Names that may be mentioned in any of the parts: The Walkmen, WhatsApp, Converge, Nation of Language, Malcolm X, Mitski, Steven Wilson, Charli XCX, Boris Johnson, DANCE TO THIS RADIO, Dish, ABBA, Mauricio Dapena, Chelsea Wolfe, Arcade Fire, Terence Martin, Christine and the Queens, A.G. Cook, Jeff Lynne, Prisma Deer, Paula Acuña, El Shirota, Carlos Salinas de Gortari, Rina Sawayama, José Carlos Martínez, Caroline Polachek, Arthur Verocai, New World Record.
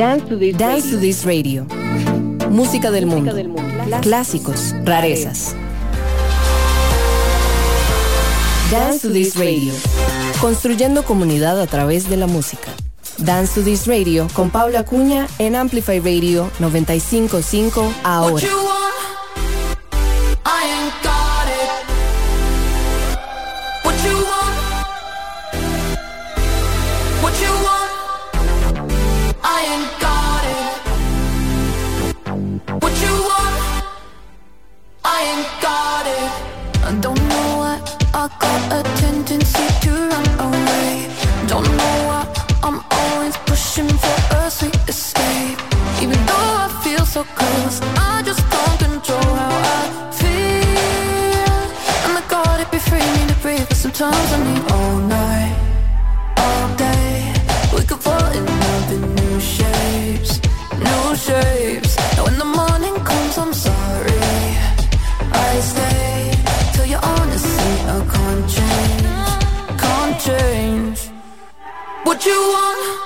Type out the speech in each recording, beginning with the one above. Dance to this Radio. Música del mundo. Clásicos, rarezas. Dance to this Radio. Construyendo comunidad a través de la música. Dance to this Radio con Paula Acuña en Amplify Radio 95.5 ahora. Sometimes I need all night, all day. We could fall in love in new shapes. Now when the morning comes, I'm sorry I stay. Till you're honestly, I can't change. What you want?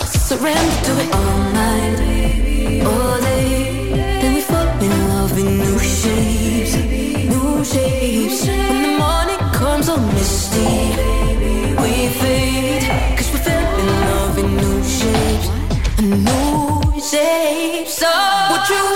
Surrender to it all night, all day. Then we fall in love in new shapes. When the morning comes all misty, we fade. Cause we fell in love in new shapes. So what you want?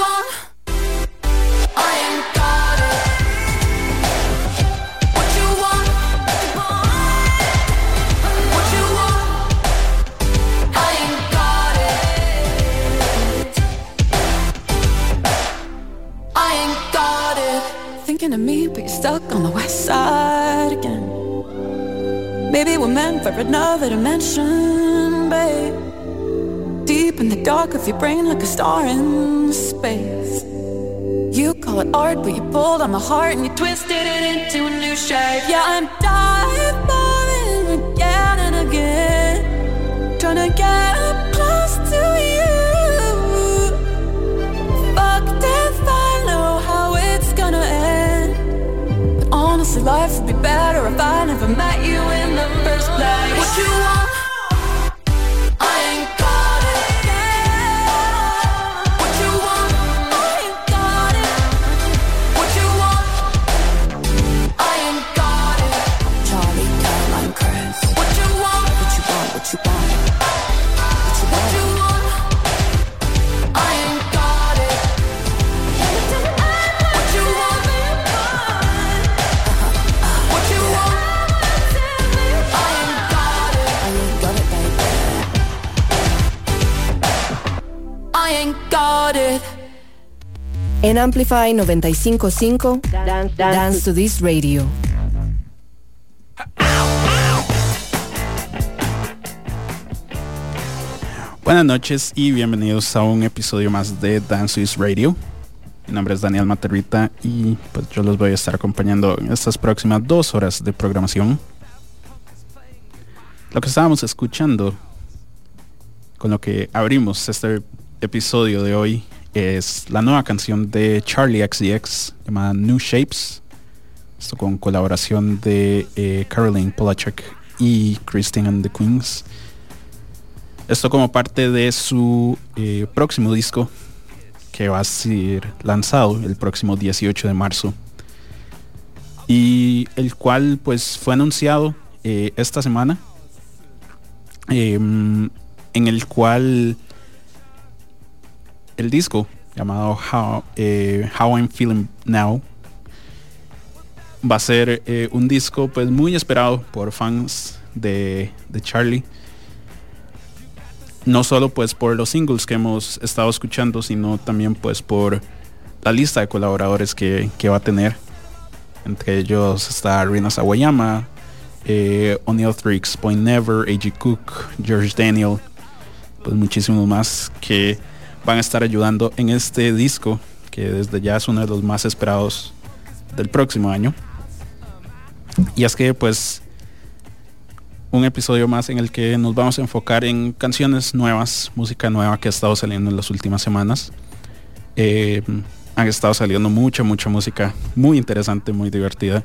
To me, but you're stuck on the west side again. Maybe we're meant for another dimension, babe. Deep in the dark of your brain, like a star in space. You call it art, but you pulled on my heart and you twisted it into a new shape. Yeah, I'm diving again and again, trying to get up close to you. Fucked if I know how it's gonna end. Honestly, life would be better if I never met you in the first place. What you want? I ain't got it. What you want? I ain't got it. What you want? I ain't got it. Charli, Caroline, Chris. What you want? What you want? What you want? What you want? I ain't got it. En Amplify 95.5, Dance to This Radio. Buenas noches y bienvenidos a un episodio más de Dance to This Radio. Mi nombre es Daniel Materrita y pues yo los voy a estar acompañando en estas próximas 2 horas de programación. Lo que estábamos escuchando, con lo que abrimos este episodio de hoy, es la nueva canción de Charli XCX llamada New Shapes, esto con colaboración de Caroline Polachek y Christine and the Queens, esto como parte de su próximo disco que va a ser lanzado el próximo 18 de marzo y el cual pues fue anunciado esta semana, en el cual el disco llamado How I'm Feeling Now va a ser un disco pues muy esperado por fans de Charli, no solo pues por los singles que hemos estado escuchando, sino también pues por la lista de colaboradores que va a tener. Entre ellos está Rina Sawayama, On the Othrix, Point Never, A.G. Cook, George Daniel, pues muchísimos más que van a estar ayudando en este disco, que desde ya es uno de los más esperados del próximo año. Y es que pues un episodio más en el que nos vamos a enfocar en canciones nuevas, música nueva que ha estado saliendo en las últimas semanas. Han estado saliendo mucha música muy interesante, muy divertida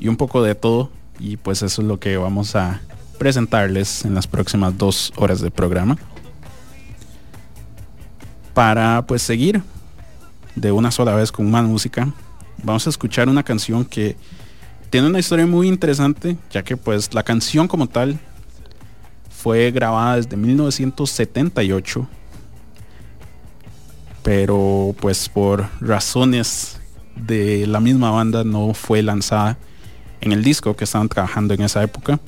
y un poco de todo. Y pues eso es lo que vamos a presentarles en las próximas 2 horas de programa, para pues seguir de una sola vez con más música. Vamos a escuchar una canción que tiene una historia muy interesante, ya que pues la canción como tal fue grabada desde 1978, pero pues por razones de la misma banda no fue lanzada en el disco que estaban trabajando en esa época,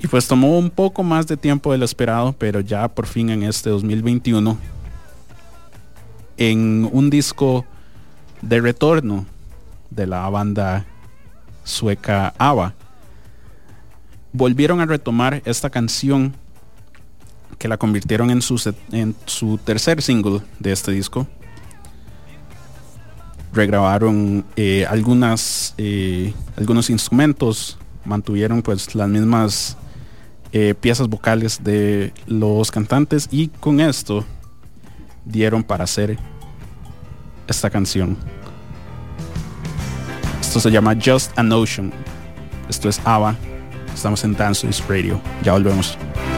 y pues tomó un poco más de tiempo de lo esperado, pero ya por fin en este 2021, en un disco de retorno de la banda sueca ABBA, volvieron a retomar esta canción, que la convirtieron en su tercer single de este disco. Regrabaron algunos instrumentos, mantuvieron pues las mismas piezas vocales de los cantantes, y con esto dieron para hacer esta canción. Esto se llama Just a Notion. Esto es ABBA. Estamos en Dance to This Radio. Ya volvemos. No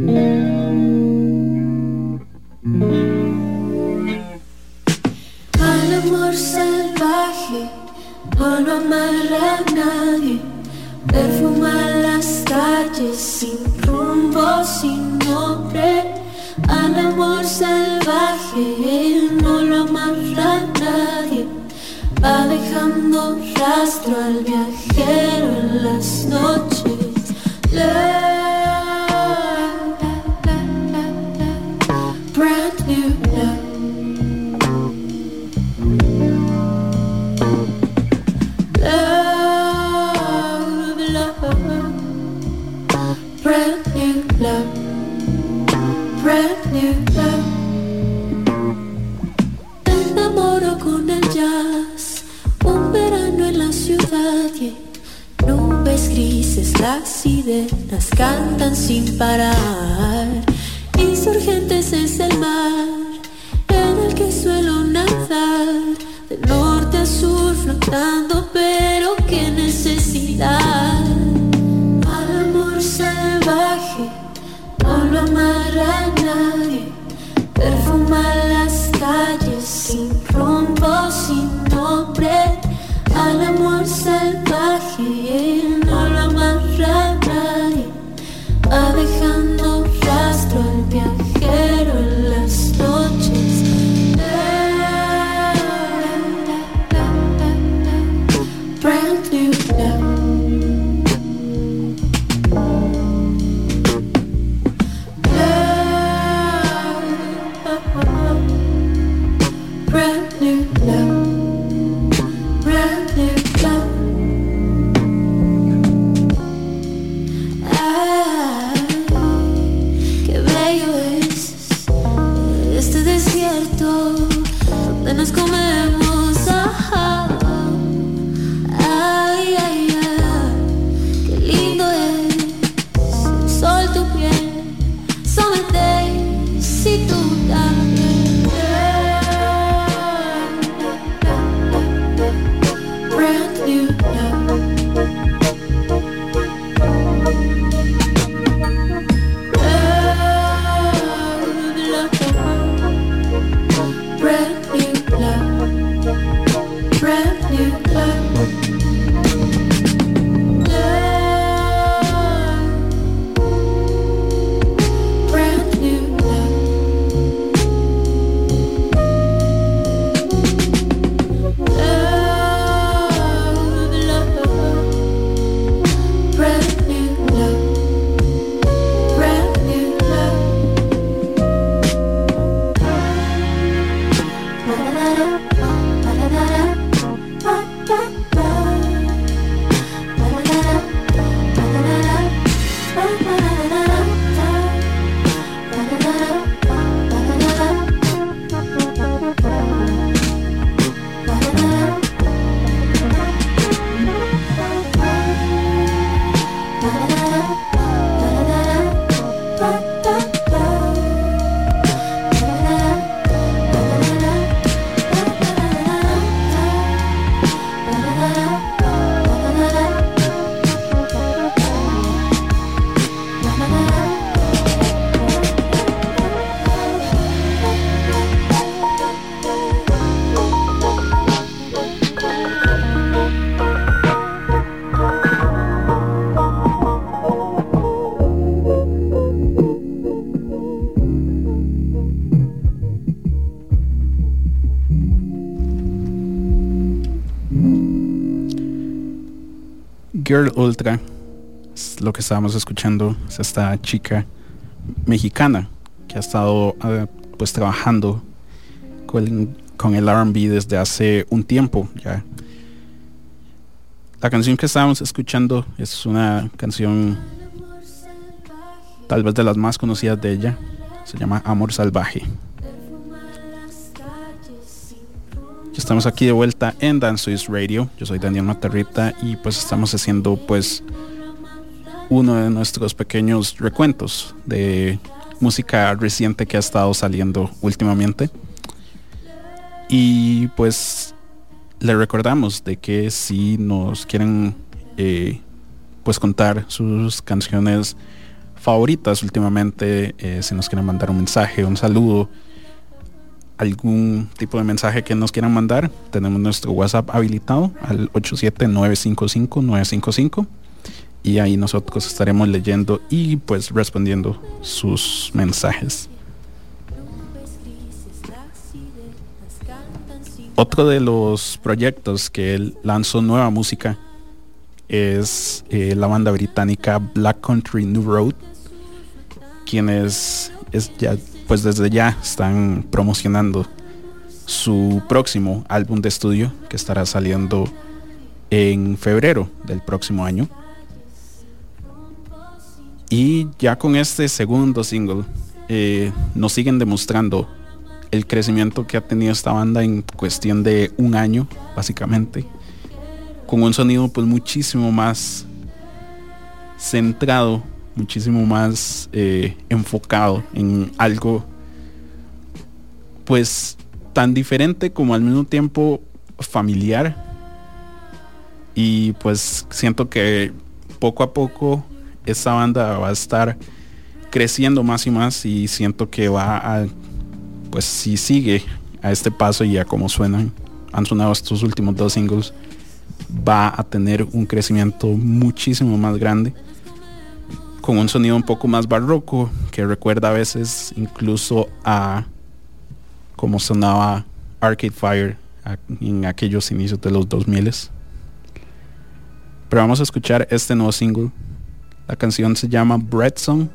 Al amor salvaje por no amar a nadie, perfumar las calles sin rumbo, sin nombre. Al amor salvaje no lo amará nadie, va dejando rastro al viajero en las noches. Las sirenas cantan sin parar, insurgentes es el mar en el que suelo nadar, de norte a sur flotando, pero qué necesidad. Al amor salvaje no lo amará nadie, perfumar las calles sin rumbo, sin nombre. Al amor salvaje no lo amarra nadie, va dejando rastro al viajero en las noches. Brand new love, brand new love. Girl Ultra es lo que estábamos escuchando, es esta chica mexicana que ha estado pues trabajando con el R&B desde hace un tiempo ya. La canción que estábamos escuchando es una canción tal vez de las más conocidas de ella, se llama Amor Salvaje. Estamos aquí de vuelta en Dance to This Radio. Yo soy Daniel Matarrita y pues estamos haciendo pues uno de nuestros pequeños recuentos de música reciente que ha estado saliendo últimamente. Y pues les recordamos de que si nos quieren pues contar sus canciones favoritas últimamente. Si nos quieren mandar un mensaje, un saludo, algún tipo de mensaje que nos quieran mandar, tenemos nuestro WhatsApp habilitado al 87955-955 y ahí nosotros estaremos leyendo y pues respondiendo sus mensajes. Otro de los proyectos que él lanzó nueva música es la banda británica Black Country New Road, quienes ya pues desde ya están promocionando su próximo álbum de estudio que estará saliendo en febrero del próximo año. Y ya con este segundo single nos siguen demostrando el crecimiento que ha tenido esta banda en cuestión de un año, básicamente, con un sonido pues muchísimo más centrado, muchísimo más enfocado en algo pues tan diferente como al mismo tiempo familiar. Y pues siento que poco a poco esta banda va a estar creciendo más y más, y siento que va a, pues si sigue a este paso y a como suenan, han sonado estos últimos dos singles, va a tener un crecimiento muchísimo más grande, con un sonido un poco más barroco que recuerda a veces incluso a como sonaba Arcade Fire en aquellos inicios de los 2000s. Pero vamos a escuchar este nuevo single. La canción se llama Bread Song.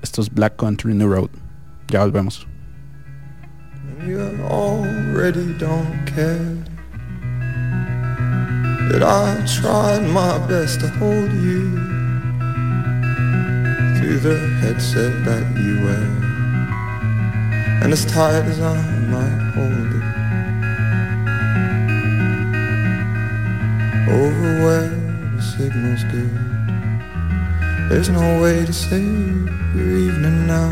Esto es Black Country New Road. Ya volvemos. You already don't care that I tried my best to hold you through the headset that you wear, and as tight as I might hold it, over where the signal's good, there's no way to save your evening now,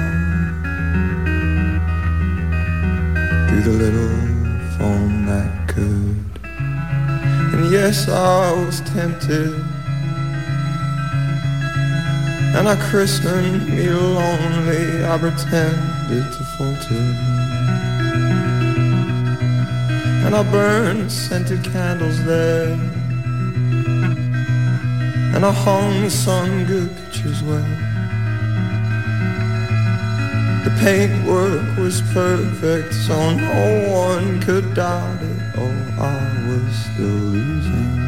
through the little phone that could. And yes, I was tempted, and I christened me lonely, I pretended to falter, and I burned scented candles there, and I hung some good pictures where the paintwork was perfect, so no one could doubt it. Oh, I was still losing.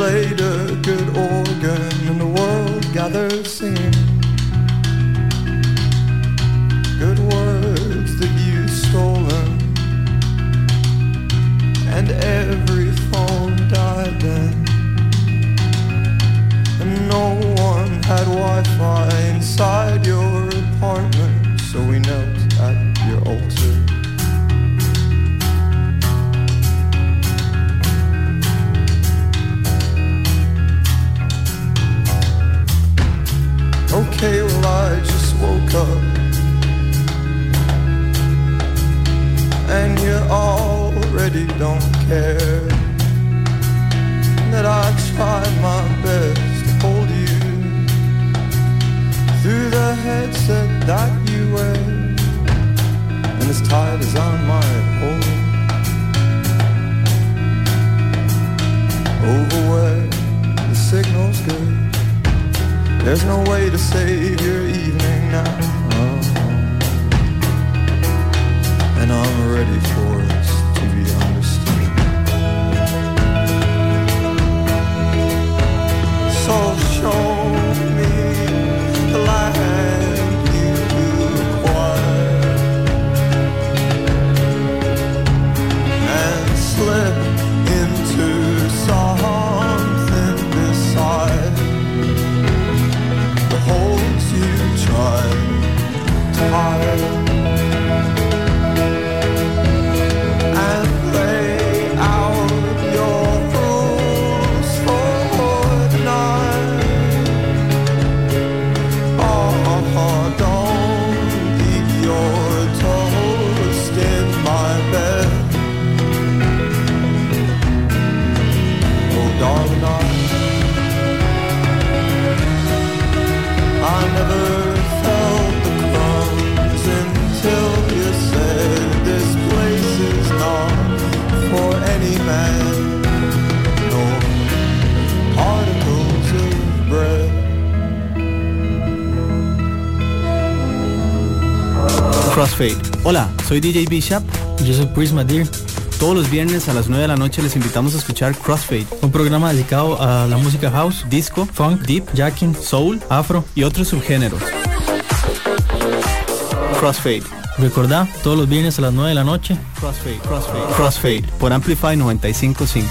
played a good organ and the world gathered singing good words that you've stolen, and every phone died then, and no one had Wi-Fi inside your apartment, so we knelt at your altar. Okay, well I just woke up, and you already don't care that I tried my best to hold you through the headset that you wear, and as tight as I might hold over where the signal's good. There's no way to save your evening now, and I'm ready for us to be understood. So show me the land you acquired, and slip into something beside holds you trying to hide, and lay out your rules for the night. Oh, don't keep your toast in my bed. Oh, darling, I never felt the crumbs until you said this place is not for any man, no particles of bread. Crossfade. Hola, soy DJ Bishop. Yo soy Prisma Deer. Todos los viernes a las 9 de la noche les invitamos a escuchar Crossfade, un programa dedicado a la música house, disco, funk, deep, jacking, soul, afro y otros subgéneros. Crossfade. Recordá, todos los viernes a las 9 de la noche. Crossfade, Crossfade, Crossfade por Amplify 95.5.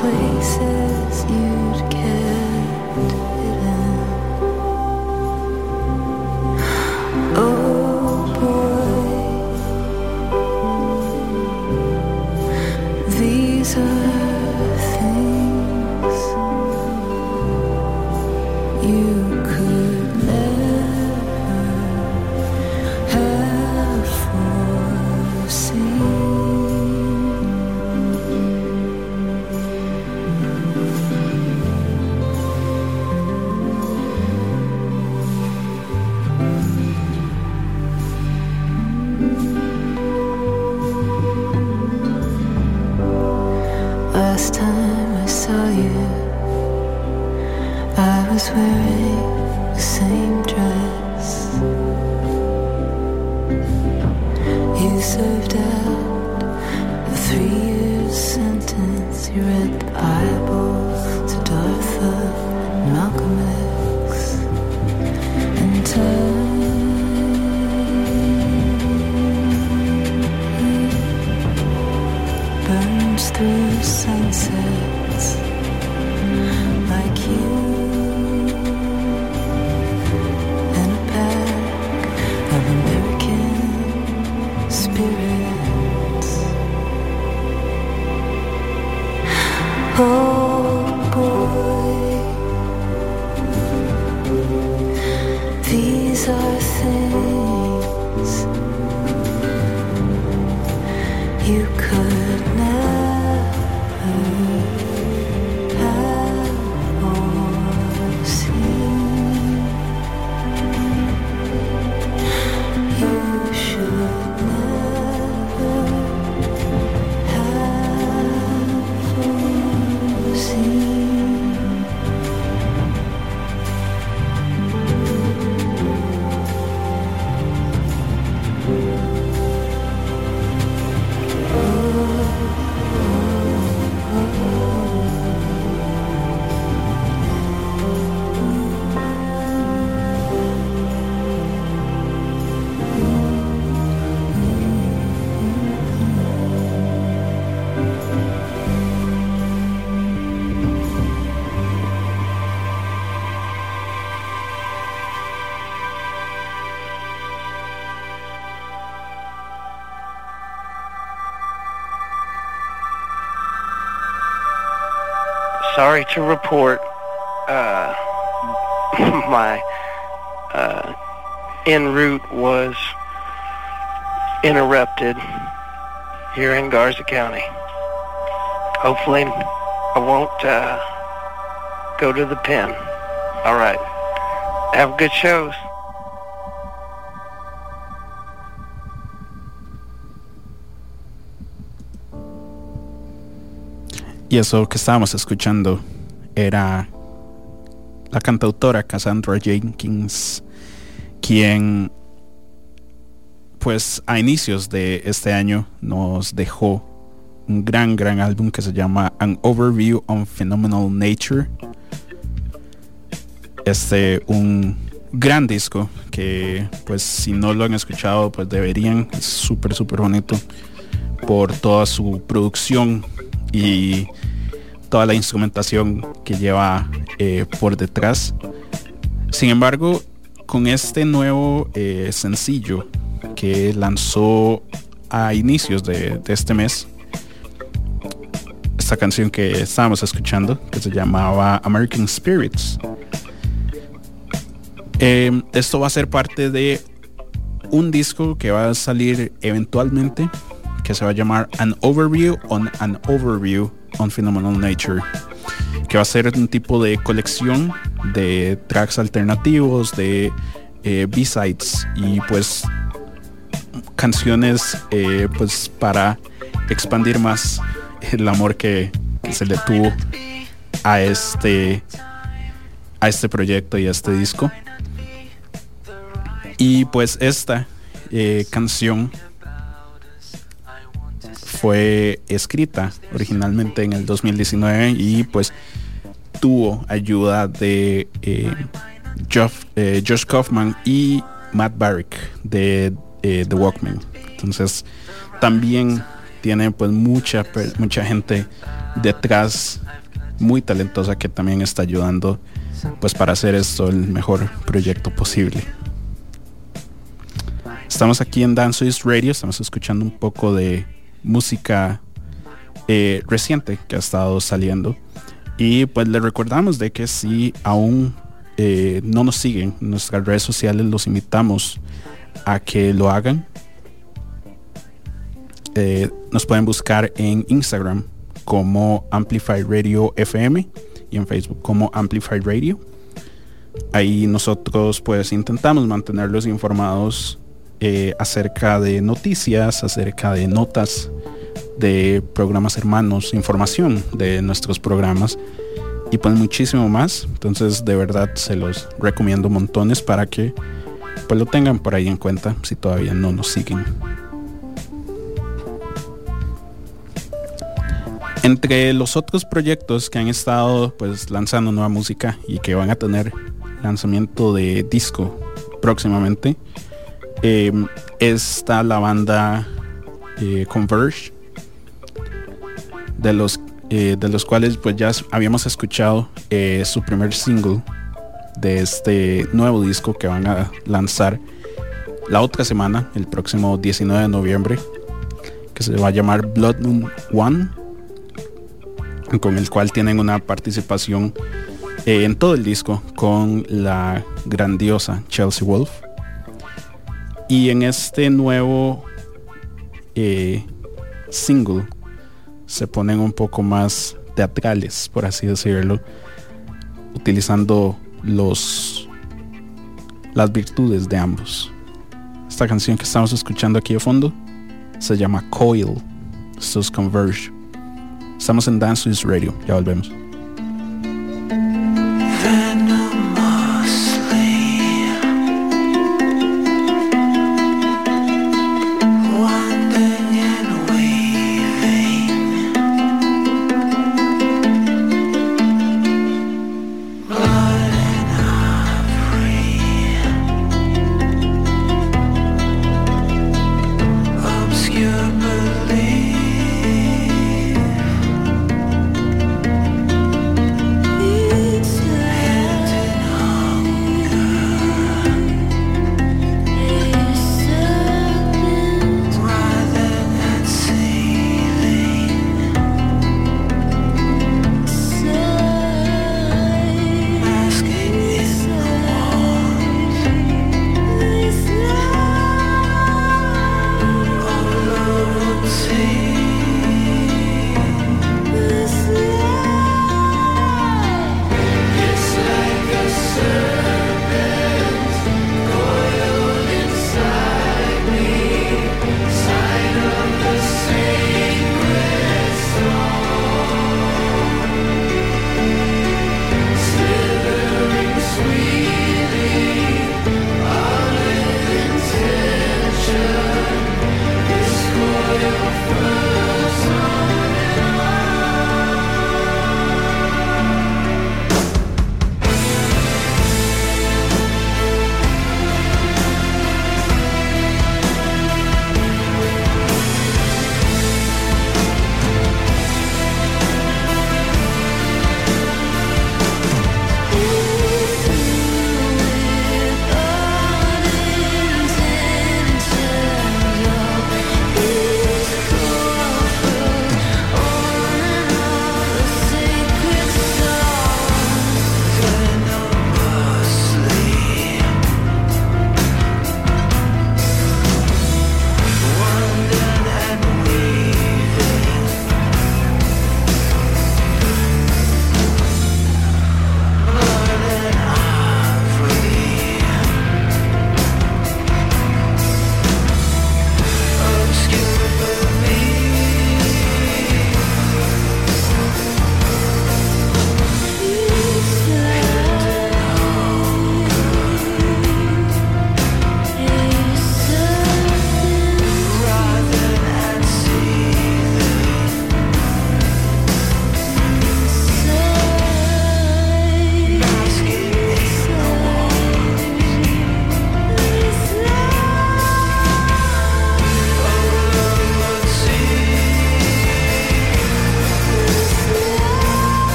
Places you'd care. served out a 3-year sentence. He read the Bible to Dorothy and Malcolm X and turned. Burns through sunsets like you and a pack of American spirits. Oh boy, these are things you could. Sorry to report my en route was interrupted here in Garza County. Hopefully I won't go to the pen. All right. Have good shows. Y eso que estábamos escuchando era la cantautora Cassandra Jenkins, quien pues a inicios de este año nos dejó un gran álbum que se llama An Overview on Phenomenal Nature. Un gran disco que pues si no lo han escuchado pues deberían, es súper bonito por toda su producción y toda la instrumentación que lleva por detrás. Sin embargo, con este nuevo sencillo que lanzó a inicios de este mes, esta canción que estábamos escuchando, que se llamaba American Spirits, esto va a ser parte de un disco que va a salir eventualmente, que se va a llamar An Overview on Phenomenal Nature, que va a ser un tipo de colección de tracks alternativos, de B-sides y pues canciones pues para expandir más el amor que se le tuvo a este proyecto y a este disco. Y pues esta canción fue escrita originalmente en el 2019 y pues tuvo ayuda de Josh Kaufman y Matt Barrick de The Walkmen. Entonces también tiene pues mucha gente detrás muy talentosa que también está ayudando pues para hacer esto el mejor proyecto posible. Estamos aquí en Dance to This Radio, estamos escuchando un poco de música reciente que ha estado saliendo y pues les recordamos de que si aún no nos siguen en nuestras redes sociales, los invitamos a que lo hagan. Nos pueden buscar en Instagram como Amplify Radio FM y en Facebook como Amplify Radio. Ahí nosotros pues intentamos mantenerlos informados acerca de noticias, acerca de notas de programas hermanos, información de nuestros programas y pues muchísimo más. Entonces de verdad se los recomiendo montones para que pues lo tengan por ahí en cuenta si todavía no nos siguen. Entre los otros proyectos que han estado pues lanzando nueva música y que van a tener lanzamiento de disco próximamente, está la banda Converge, de los cuales pues ya habíamos escuchado su primer single de este nuevo disco que van a lanzar la otra semana, el próximo 19 de noviembre, que se va a llamar Blood Moon One, con el cual tienen una participación en todo el disco con la grandiosa Chelsea Wolfe. Y en este nuevo single se ponen un poco más teatrales, por así decirlo, utilizando las virtudes de ambos. Esta canción que estamos escuchando aquí de fondo se llama Coil. Esto es Converge. Estamos en Dance to This Radio, ya volvemos.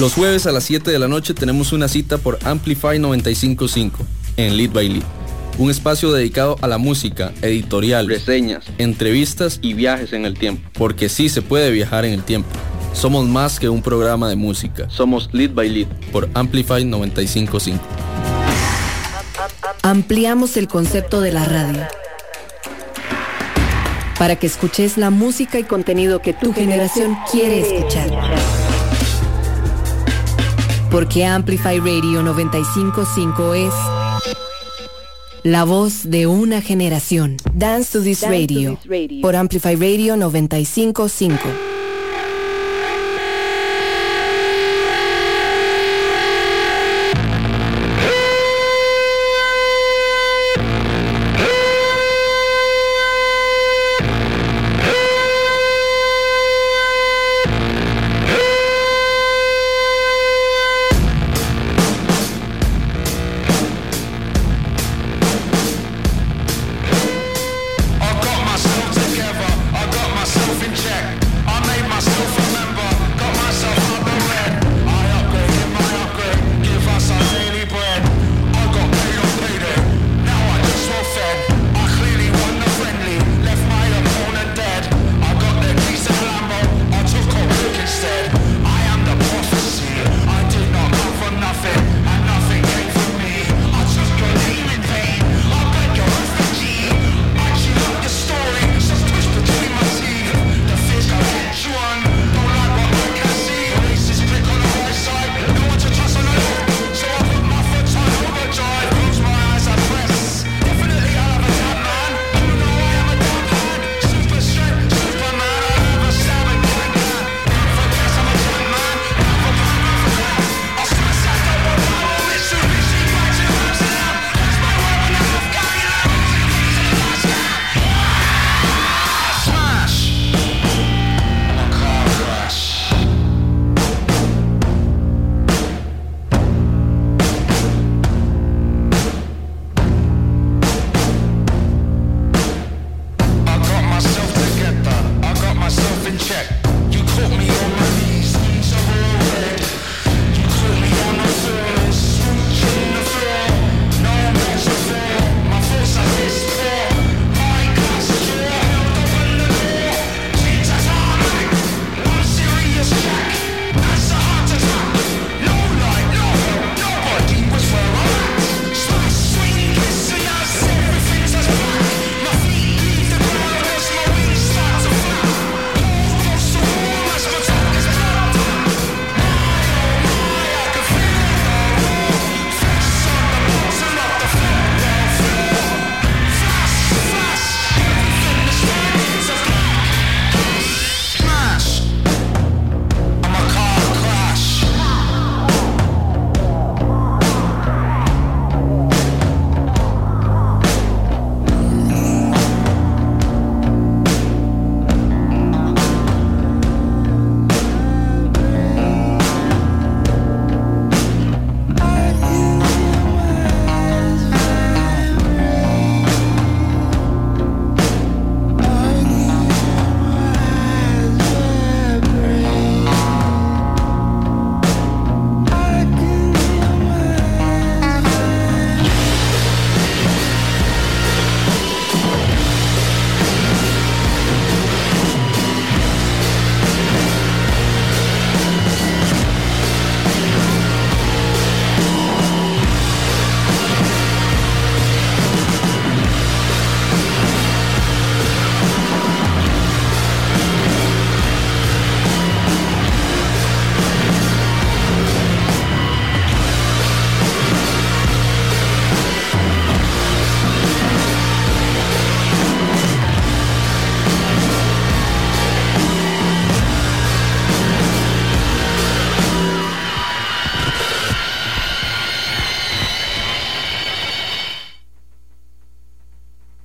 Los jueves a las 7 de la noche tenemos una cita por Amplify 95.5 en Lead by Lead, un espacio dedicado a la música, editorial, reseñas, entrevistas y viajes en el tiempo, porque sí se puede viajar en el tiempo. Somos más que un programa de música. Somos Lead by Lead por Amplify 95.5. Ampliamos el concepto de la radio para que escuches la música y contenido que tu generación quiere escuchar. Porque Amplify Radio 95.5 es la voz de una generación. Dance to this radio por Amplify Radio 95.5.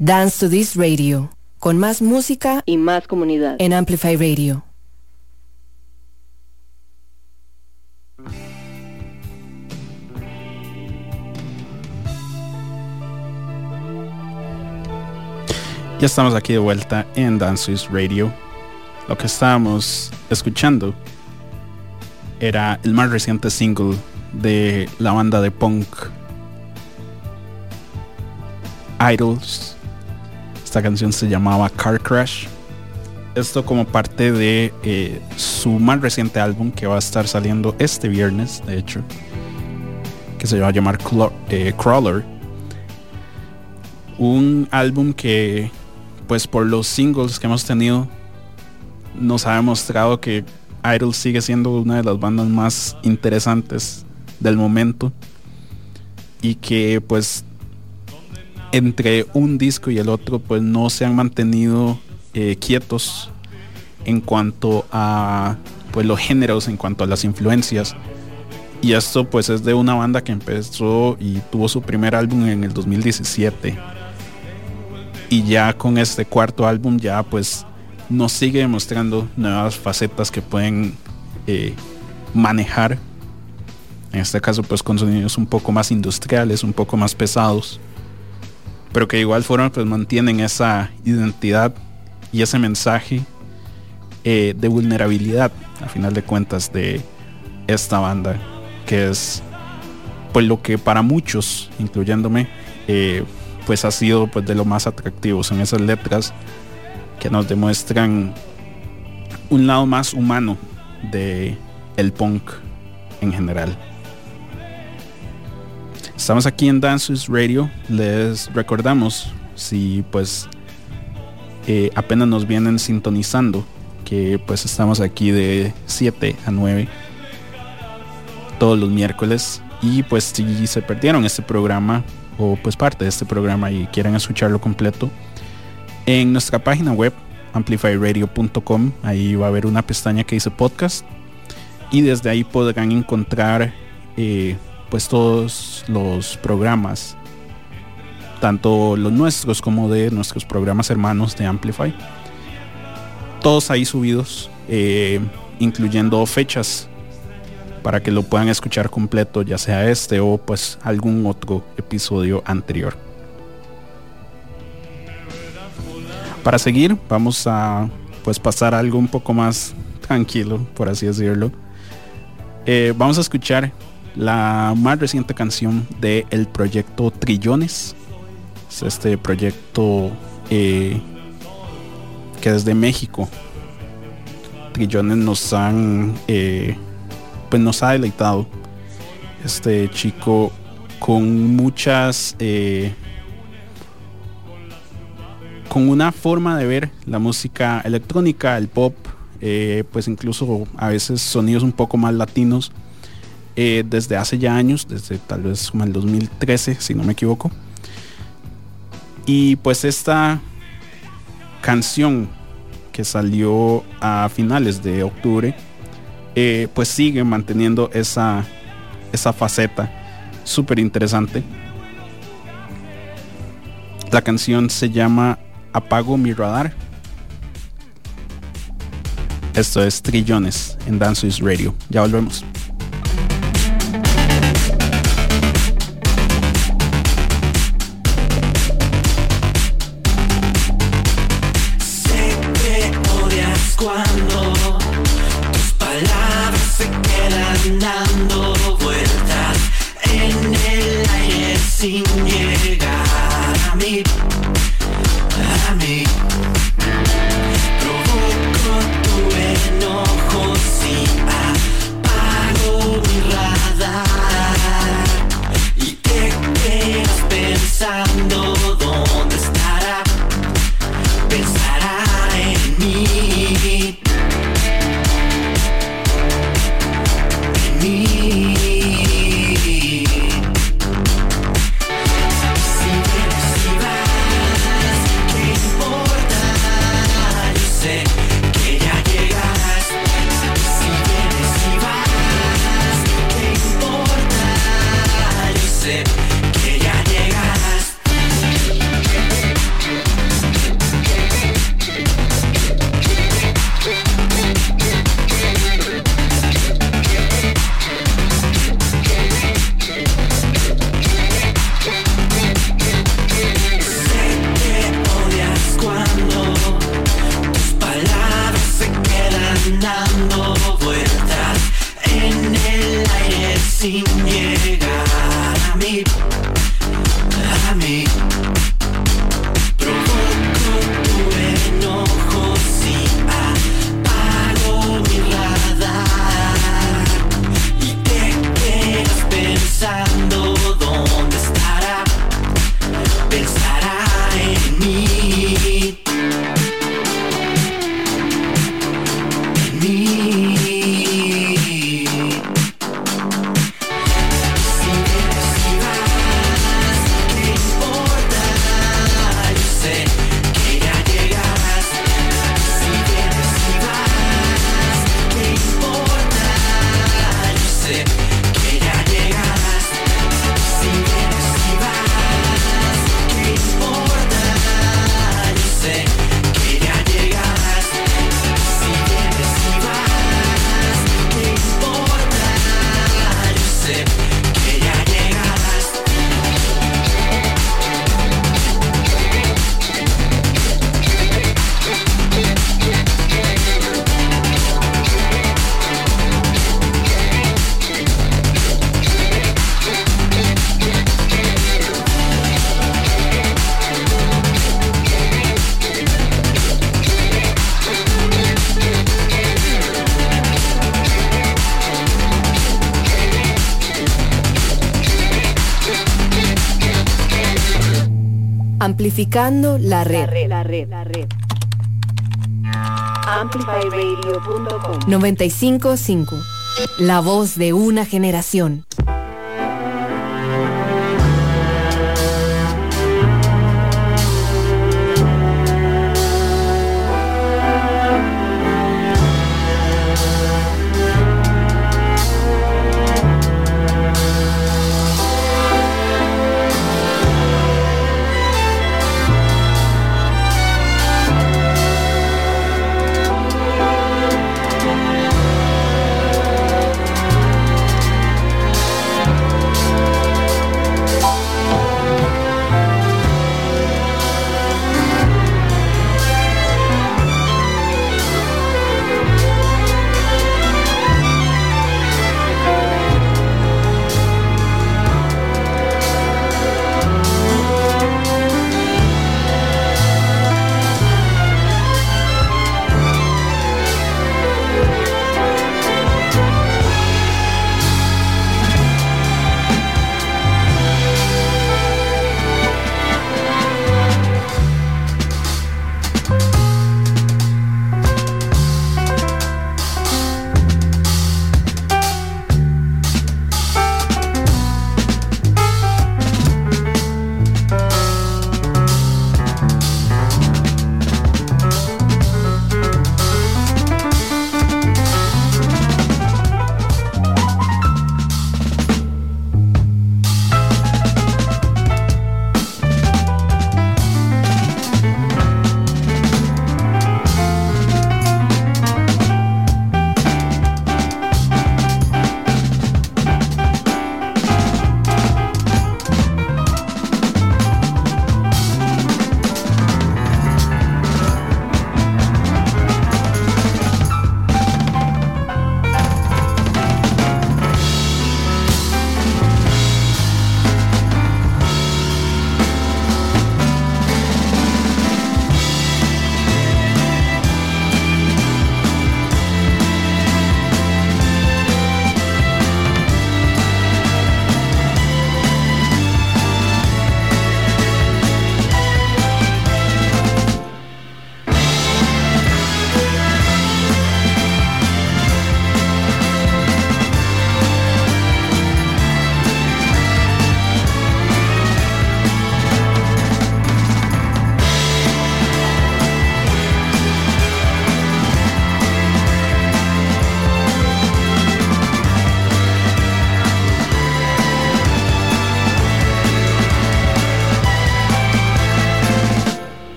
Dance to This Radio, con más música y más comunidad en Amplify Radio. Ya estamos aquí de vuelta en Dance to This Radio. Lo que estábamos escuchando era el más reciente single de la banda de punk Idles. Esta canción se llamaba Car Crash. Esto como parte de su más reciente álbum, que va a estar saliendo este viernes, de hecho, que se va a llamar Crawler. Un álbum que, pues por los singles que hemos tenido, nos ha demostrado que Idol sigue siendo una de las bandas más interesantes del momento, y que pues entre un disco y el otro pues no se han mantenido quietos en cuanto a pues los géneros, en cuanto a las influencias. Y esto pues es de una banda que empezó y tuvo su primer álbum en el 2017, y ya con este cuarto álbum ya pues nos sigue demostrando nuevas facetas que pueden manejar, en este caso pues con sonidos un poco más industriales, un poco más pesados, pero que de igual forma pues mantienen esa identidad y ese mensaje de vulnerabilidad, a final de cuentas, de esta banda, que es pues lo que para muchos, incluyéndome, pues ha sido pues de lo más atractivo. Son esas letras que nos demuestran un lado más humano de el punk en general. Estamos aquí en Dance to This Radio. Les recordamos, si pues apenas nos vienen sintonizando, que pues estamos aquí de 7 a 9 todos los miércoles. Y pues si se perdieron este programa, o pues parte de este programa, y quieren escucharlo completo, en nuestra página web amplifyradio.com, ahí va a haber una pestaña que dice podcast, y desde ahí podrán encontrar pues todos los programas, tanto los nuestros como de nuestros programas hermanos de Amplify, todos ahí subidos, incluyendo fechas para que lo puedan escuchar completo, ya sea este o pues algún otro episodio anterior. Para seguir, vamos a pues pasar a algo un poco más tranquilo, por así decirlo. Vamos a escuchar la más reciente canción del proyecto Trillones. Es este proyecto que desde México, Trillones, nos ha deleitado este chico con muchas con una forma de ver la música electrónica, el pop, pues incluso a veces sonidos un poco más latinos, desde hace ya años, desde tal vez como el 2013, si no me equivoco. Y pues esta canción, que salió a finales de octubre, pues sigue manteniendo esa faceta súper interesante. La canción se llama Apago mi radar. Esto es Trillones en Dance to This Radio. Ya volvemos. Amplificando la red. Amplifyradio.com 95.5. La voz de una generación.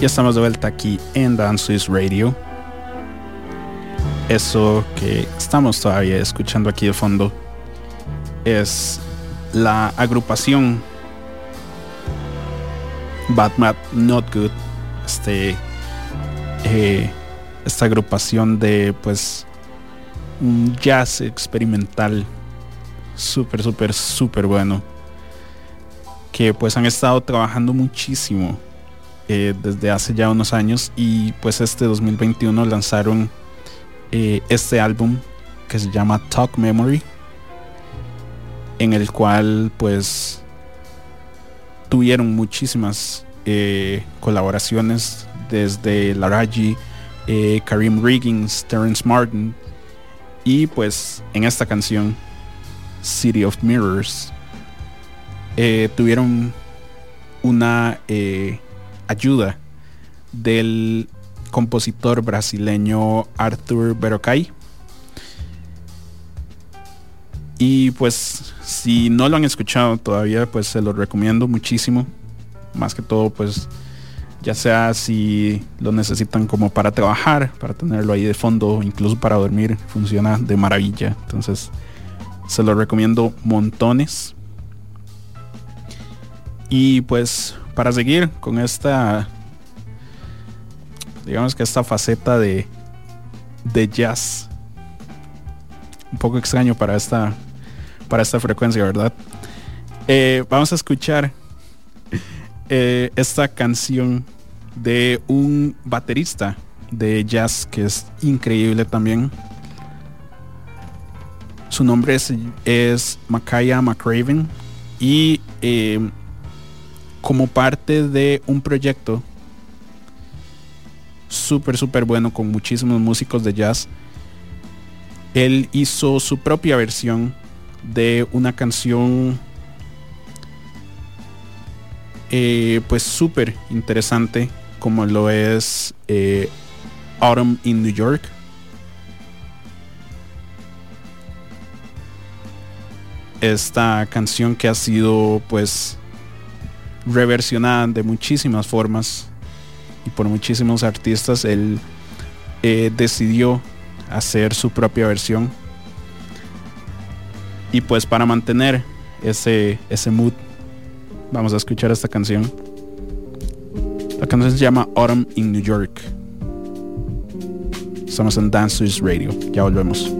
Ya estamos de vuelta aquí en Dance to This Radio. Eso que estamos todavía escuchando aquí de fondo es la agrupación BadBadNotGood, esta agrupación de pues un jazz experimental súper bueno, que pues han estado trabajando muchísimo desde hace ya unos años, y pues este 2021 lanzaron este álbum que se llama Talk Memory, en el cual pues tuvieron muchísimas colaboraciones desde Laraji, Karim Riggins, Terence Martin, y pues en esta canción City of Mirrors tuvieron una ayuda del compositor brasileño Arthur Verocai. Y pues si no lo han escuchado todavía, pues se lo recomiendo muchísimo, más que todo pues ya sea si lo necesitan como para trabajar, para tenerlo ahí de fondo, incluso para dormir, funciona de maravilla. Entonces se lo recomiendo montones. Y pues para seguir con esta, digamos que esta faceta de jazz, un poco extraño para esta frecuencia, ¿verdad? Vamos a escuchar esta canción de un baterista de jazz que es increíble también. Su nombre es Makaya McRaven, y como parte de un proyecto súper bueno con muchísimos músicos de jazz, él hizo su propia versión de una canción pues súper interesante, como lo es Autumn in New York. Esta canción que ha sido pues reversionada de muchísimas formas y por muchísimos artistas. Él decidió hacer su propia versión, y pues para mantener ese mood vamos a escuchar esta canción. La canción se llama Autumn in New York. Estamos en Dance to This Radio, ya volvemos.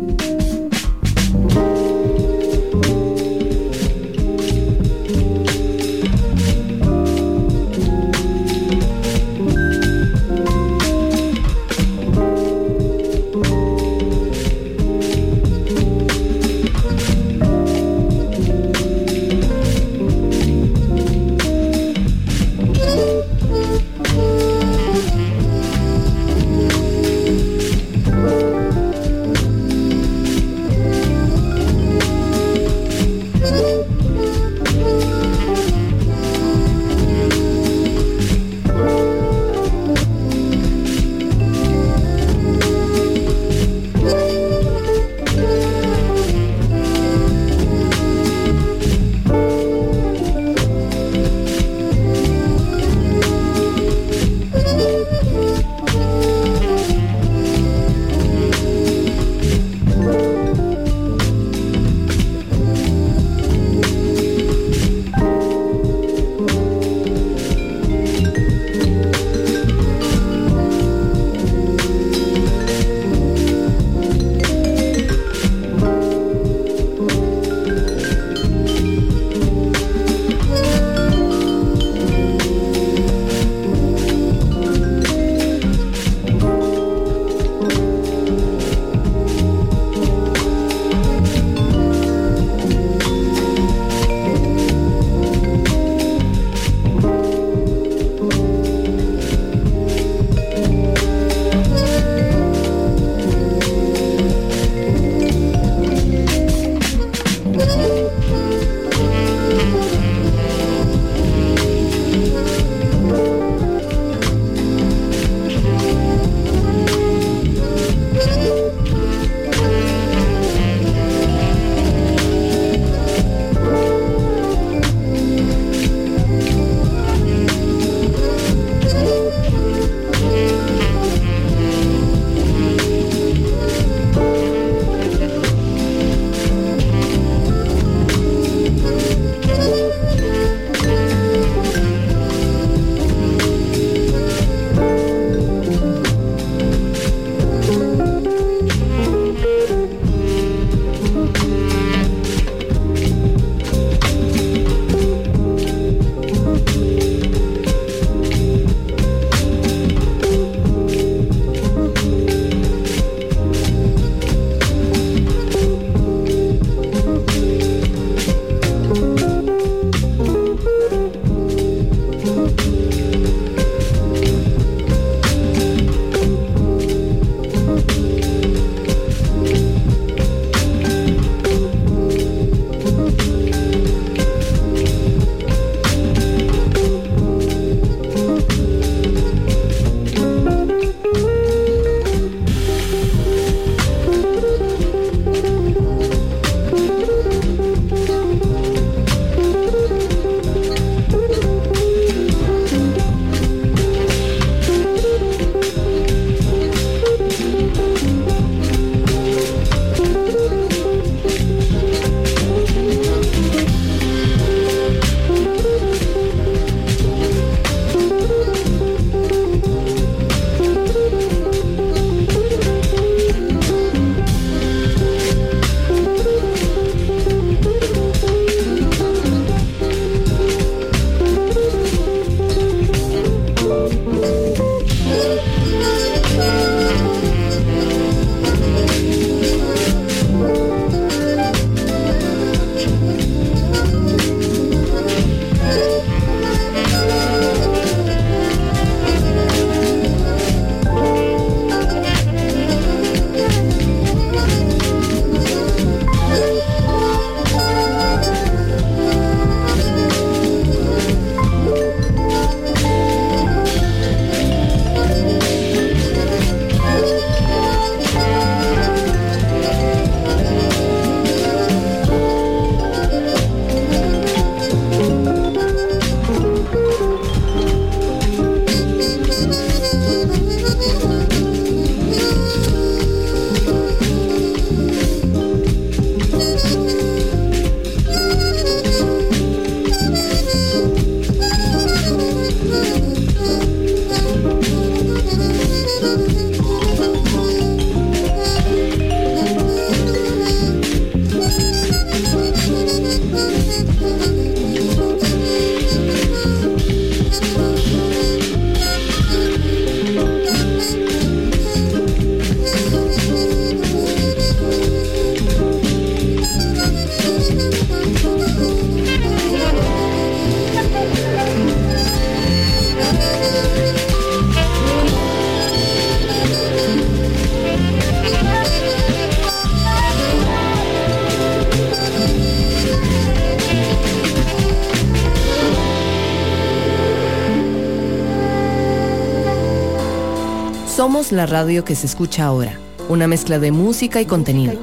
Somos la radio que se escucha ahora. Una mezcla de música y contenido.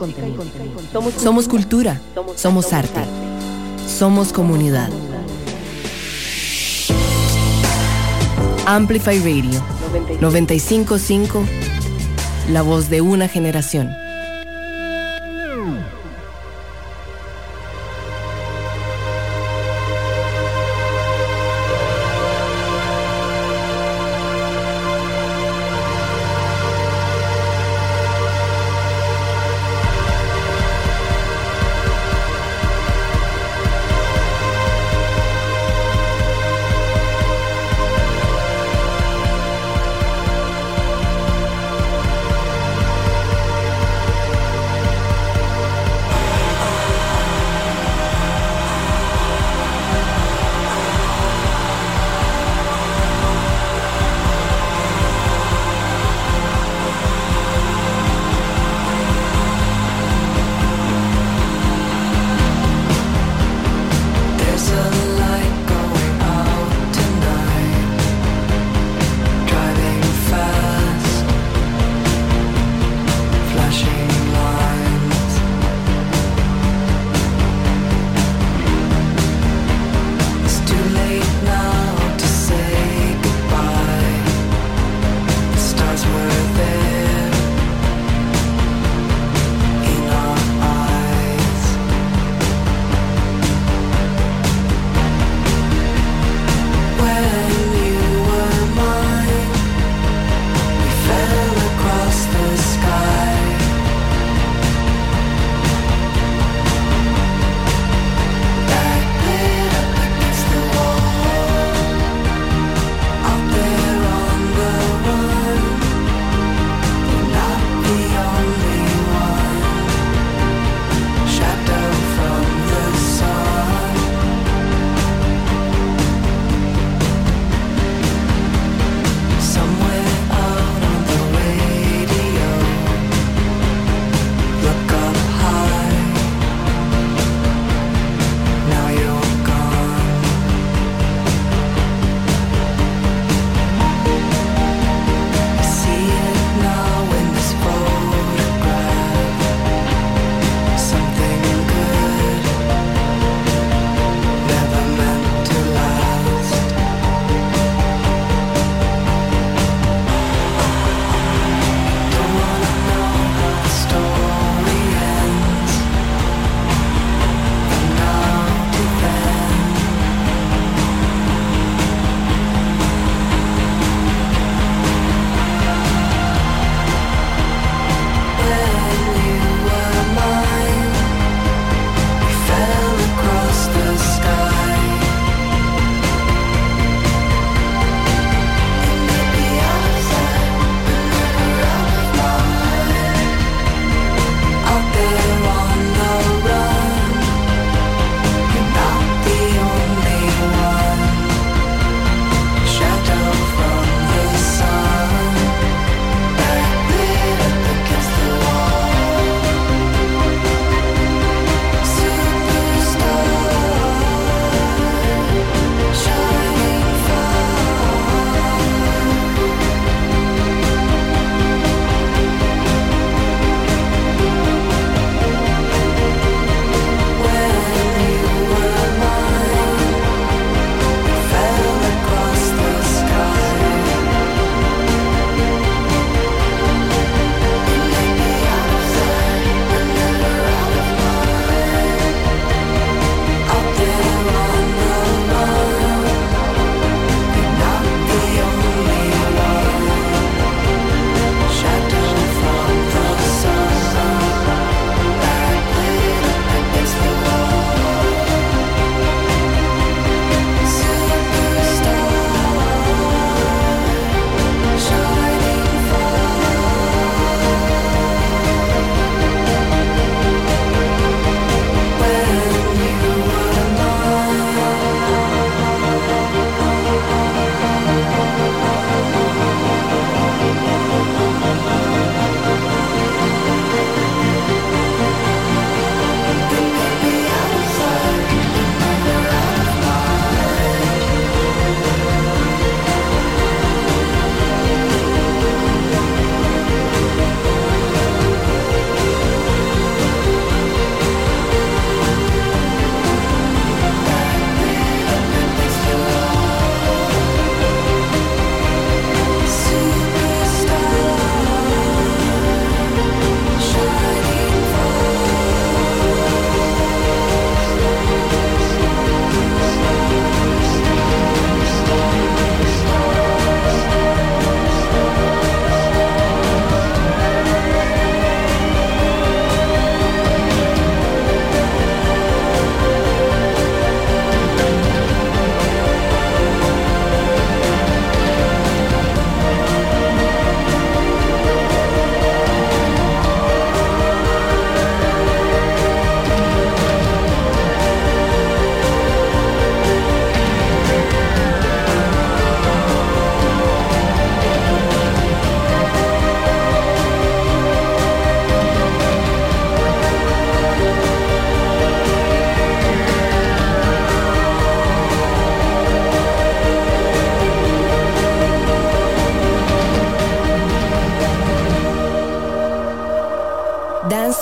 Somos cultura. Somos arte. Somos comunidad. Amplify Radio 95.5, la voz de una generación.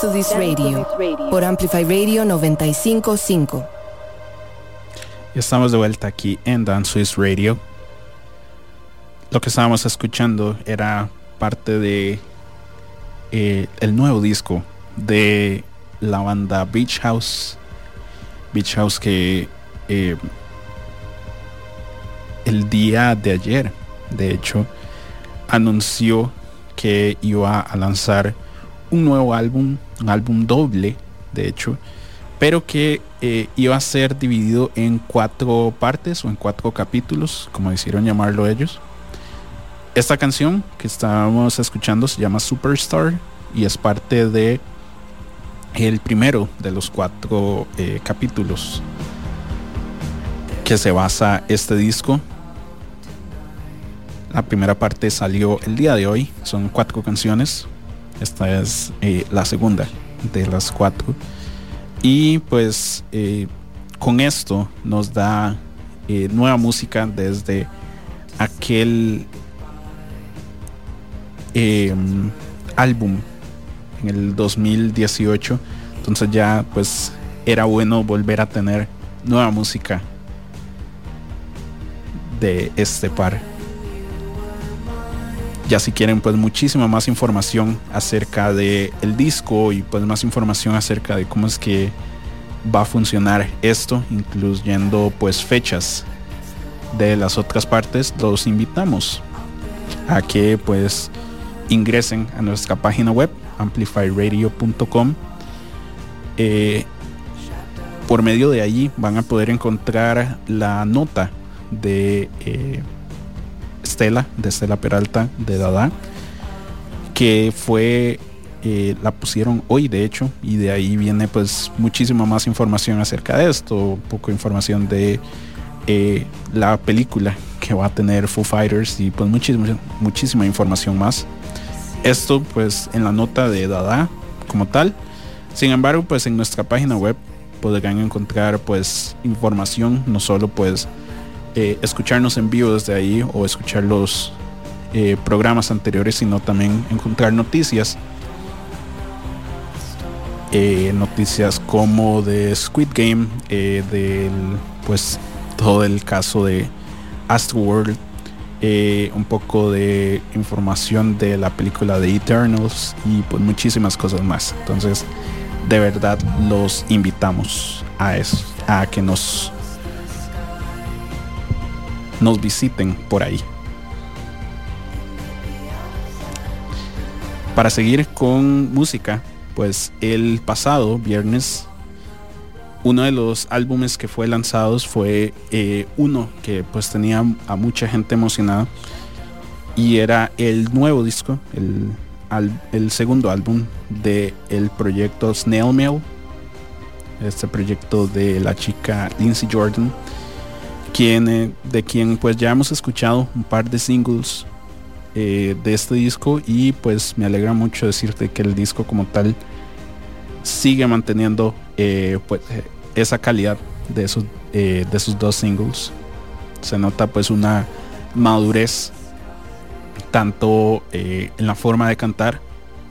Dance to This Radio por Amplify Radio 95.5. Estamos de vuelta aquí en Dance to This Radio. Lo que estábamos escuchando era parte de el nuevo disco de la banda Beach House. Beach House que el día de ayer, de hecho, anunció que iba a lanzar un nuevo álbum, un álbum doble, de hecho, pero que iba a ser dividido en 4 partes o en 4 capítulos, como decidieron llamarlo ellos. Esta canción que estábamos escuchando se llama Superstar y es parte de el primero de los 4 capítulos que se basa este disco. La primera parte salió el día de hoy, son 4 canciones. Esta es la segunda de las 4. Y pues con esto nos da nueva música desde aquel álbum en el 2018. Entonces ya pues era bueno volver a tener nueva música de este par. Ya si quieren pues muchísima más información acerca de el disco y pues más información acerca de cómo es que va a funcionar esto, incluyendo pues fechas de las otras partes, los invitamos a que pues ingresen a nuestra página web amplifyradio.com. Por medio de allí van a poder encontrar la nota de Estela Peralta de Dada, que fue la pusieron hoy de hecho, y de ahí viene pues muchísima más información acerca de esto, un poco de información de la película que va a tener Foo Fighters y pues muchísima información más. Esto pues en la nota de Dada como tal. Sin embargo pues en nuestra página web podrán encontrar pues información, no solo pues escucharnos en vivo desde ahí o escuchar los programas anteriores, sino también encontrar noticias como de Squid Game, del pues todo el caso de Astroworld, un poco de información de la película de Eternals y pues muchísimas cosas más. Entonces de verdad los invitamos a eso, a que nos visiten por ahí. Para seguir con música, pues el pasado viernes uno de los álbumes que fue lanzados fue uno que pues tenía a mucha gente emocionada y era el nuevo disco, el segundo álbum de el proyecto Snail Mail, este proyecto de la chica Lindsay Jordan, de quien pues ya hemos escuchado un par de singles de este disco, y pues me alegra mucho decirte que el disco como tal sigue manteniendo pues esa calidad de esos 2 singles. Se nota pues una madurez tanto en la forma de cantar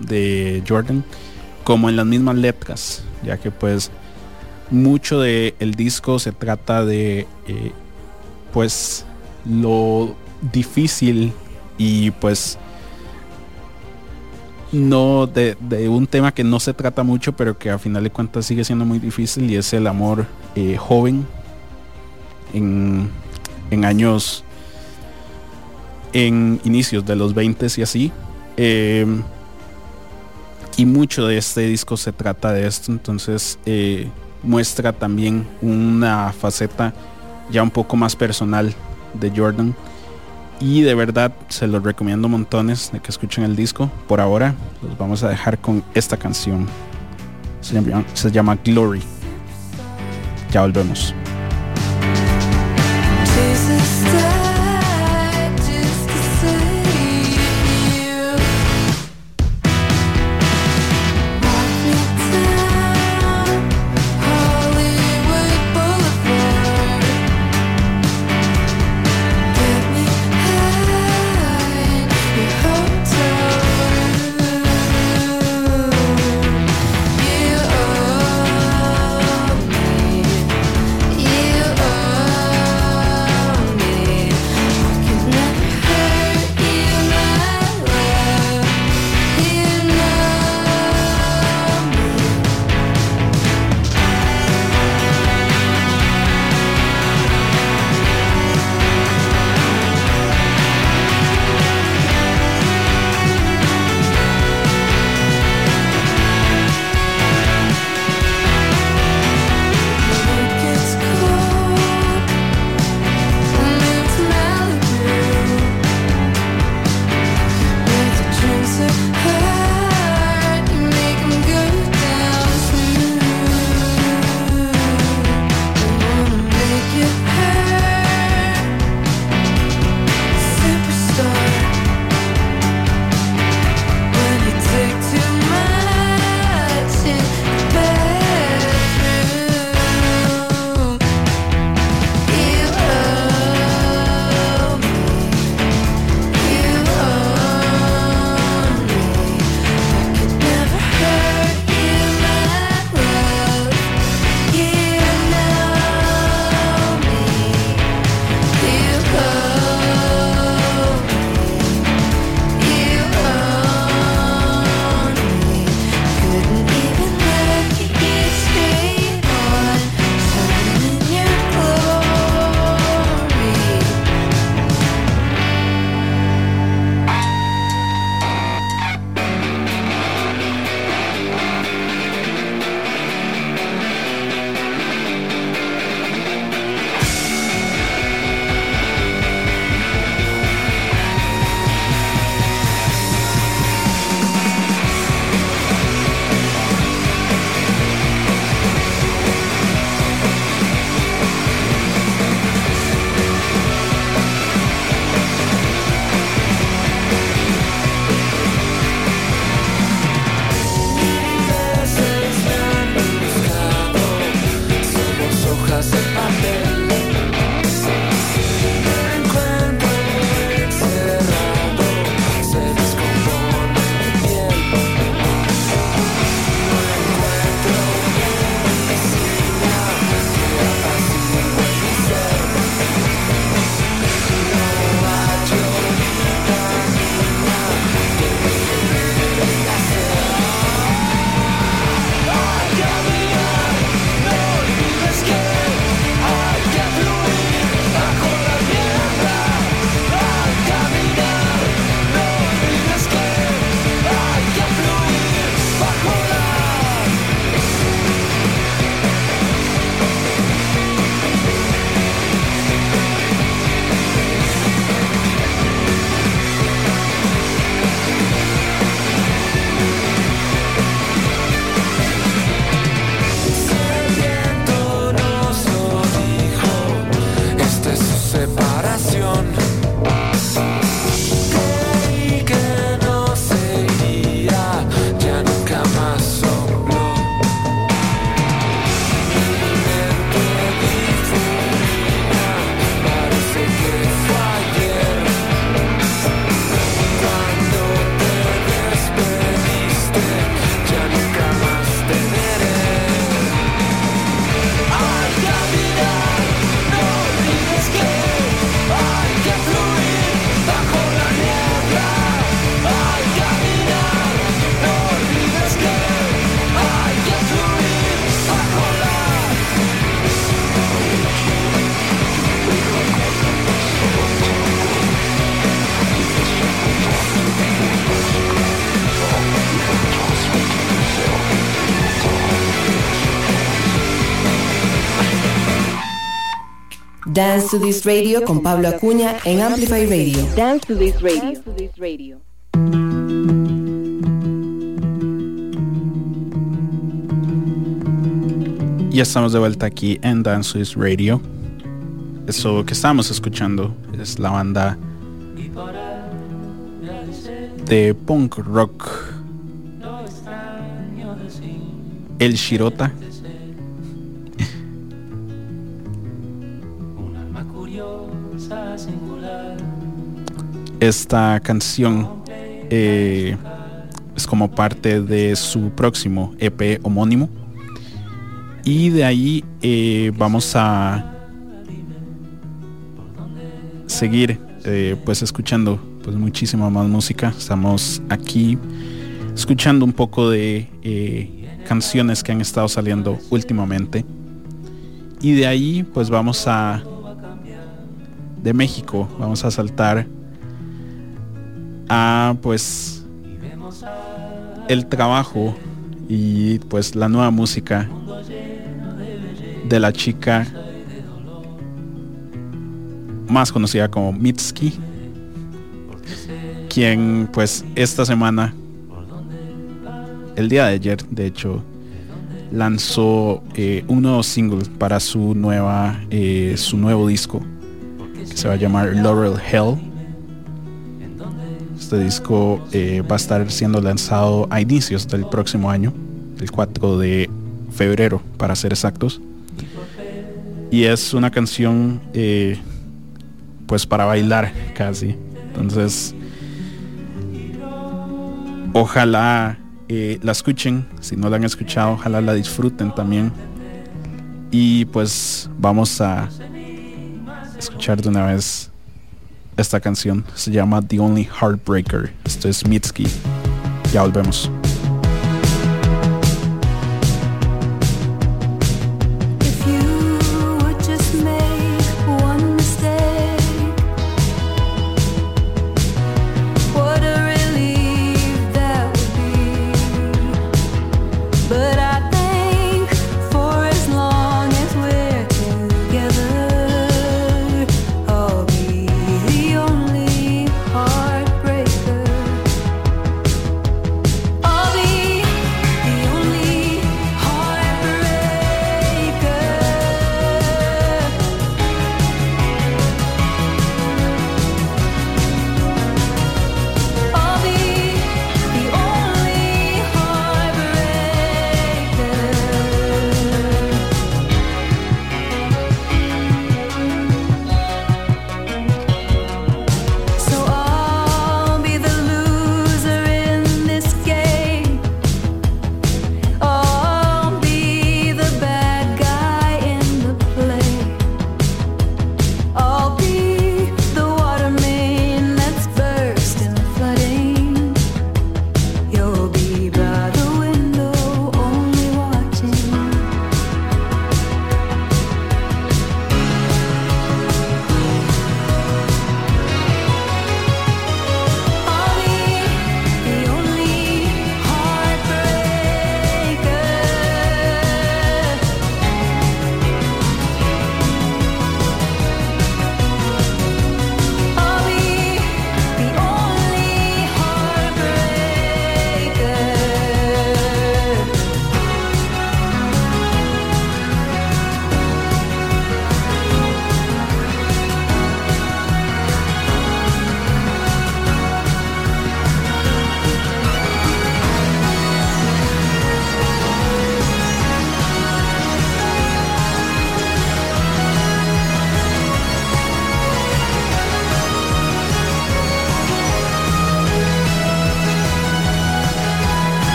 de Jordan como en las mismas letras, ya que pues mucho del disco se trata de pues lo difícil y pues no de un tema que no se trata mucho, pero que a final de cuentas sigue siendo muy difícil, y es el amor joven en años, en inicios de los 20s y así, y mucho de este disco se trata de esto. Entonces muestra también una faceta ya un poco más personal de Jordan, y de verdad se los recomiendo montones de que escuchen el disco. Por ahora los vamos a dejar con esta canción, se llama Glory. Ya volvemos. Dance to This Radio con Pablo Acuña en Amplify Radio. Dance to This Radio. Dance to This Radio. Ya estamos de vuelta aquí en Dance to This Radio. Eso que estamos escuchando es la banda de punk rock El Shirota. Esta canción es como parte de su próximo EP homónimo. Y de ahí vamos a seguir pues escuchando pues muchísima más música. Estamos aquí escuchando un poco de canciones que han estado saliendo últimamente. Y de ahí pues vamos a de México, vamos a saltar a pues el trabajo y pues la nueva música de la chica más conocida como Mitski, quien pues esta semana, el día de ayer de hecho, lanzó un nuevo single para su nueva su nuevo disco que se va a llamar Laurel Hell. Este disco va a estar siendo lanzado a inicios del próximo año, el 4 de febrero para ser exactos. Y es una canción pues para bailar casi. Entonces ojalá la escuchen. Si no la han escuchado, ojalá la disfruten también. Y pues vamos a escuchar de una vez esta canción, se llama The Only Heartbreaker. Esto es Mitski. Ya volvemos.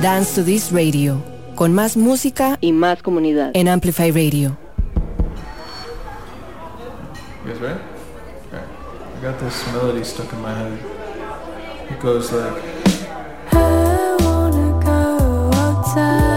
Dance to This Radio, con más música y más comunidad en Amplify Radio. You guys ready? Okay. I got this melody stuck in my head. It goes like... I wanna go outside.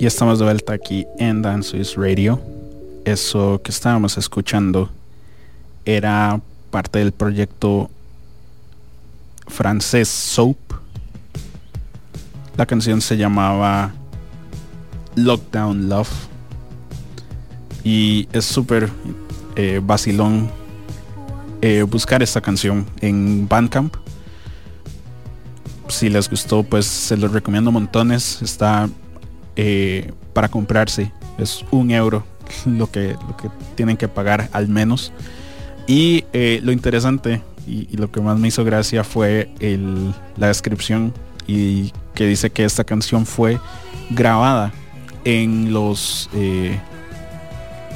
Ya estamos de vuelta aquí en Dance to This Radio. Eso que estábamos escuchando era parte del proyecto francés Soap. La canción se llamaba Lockdown Love y es súper vacilón buscar esta canción en Bandcamp. Si les gustó, pues se los recomiendo montones. Está para comprarse es €1 lo que tienen que pagar al menos, y lo interesante y lo que más me hizo gracia fue la descripción, y que dice que esta canción fue grabada en los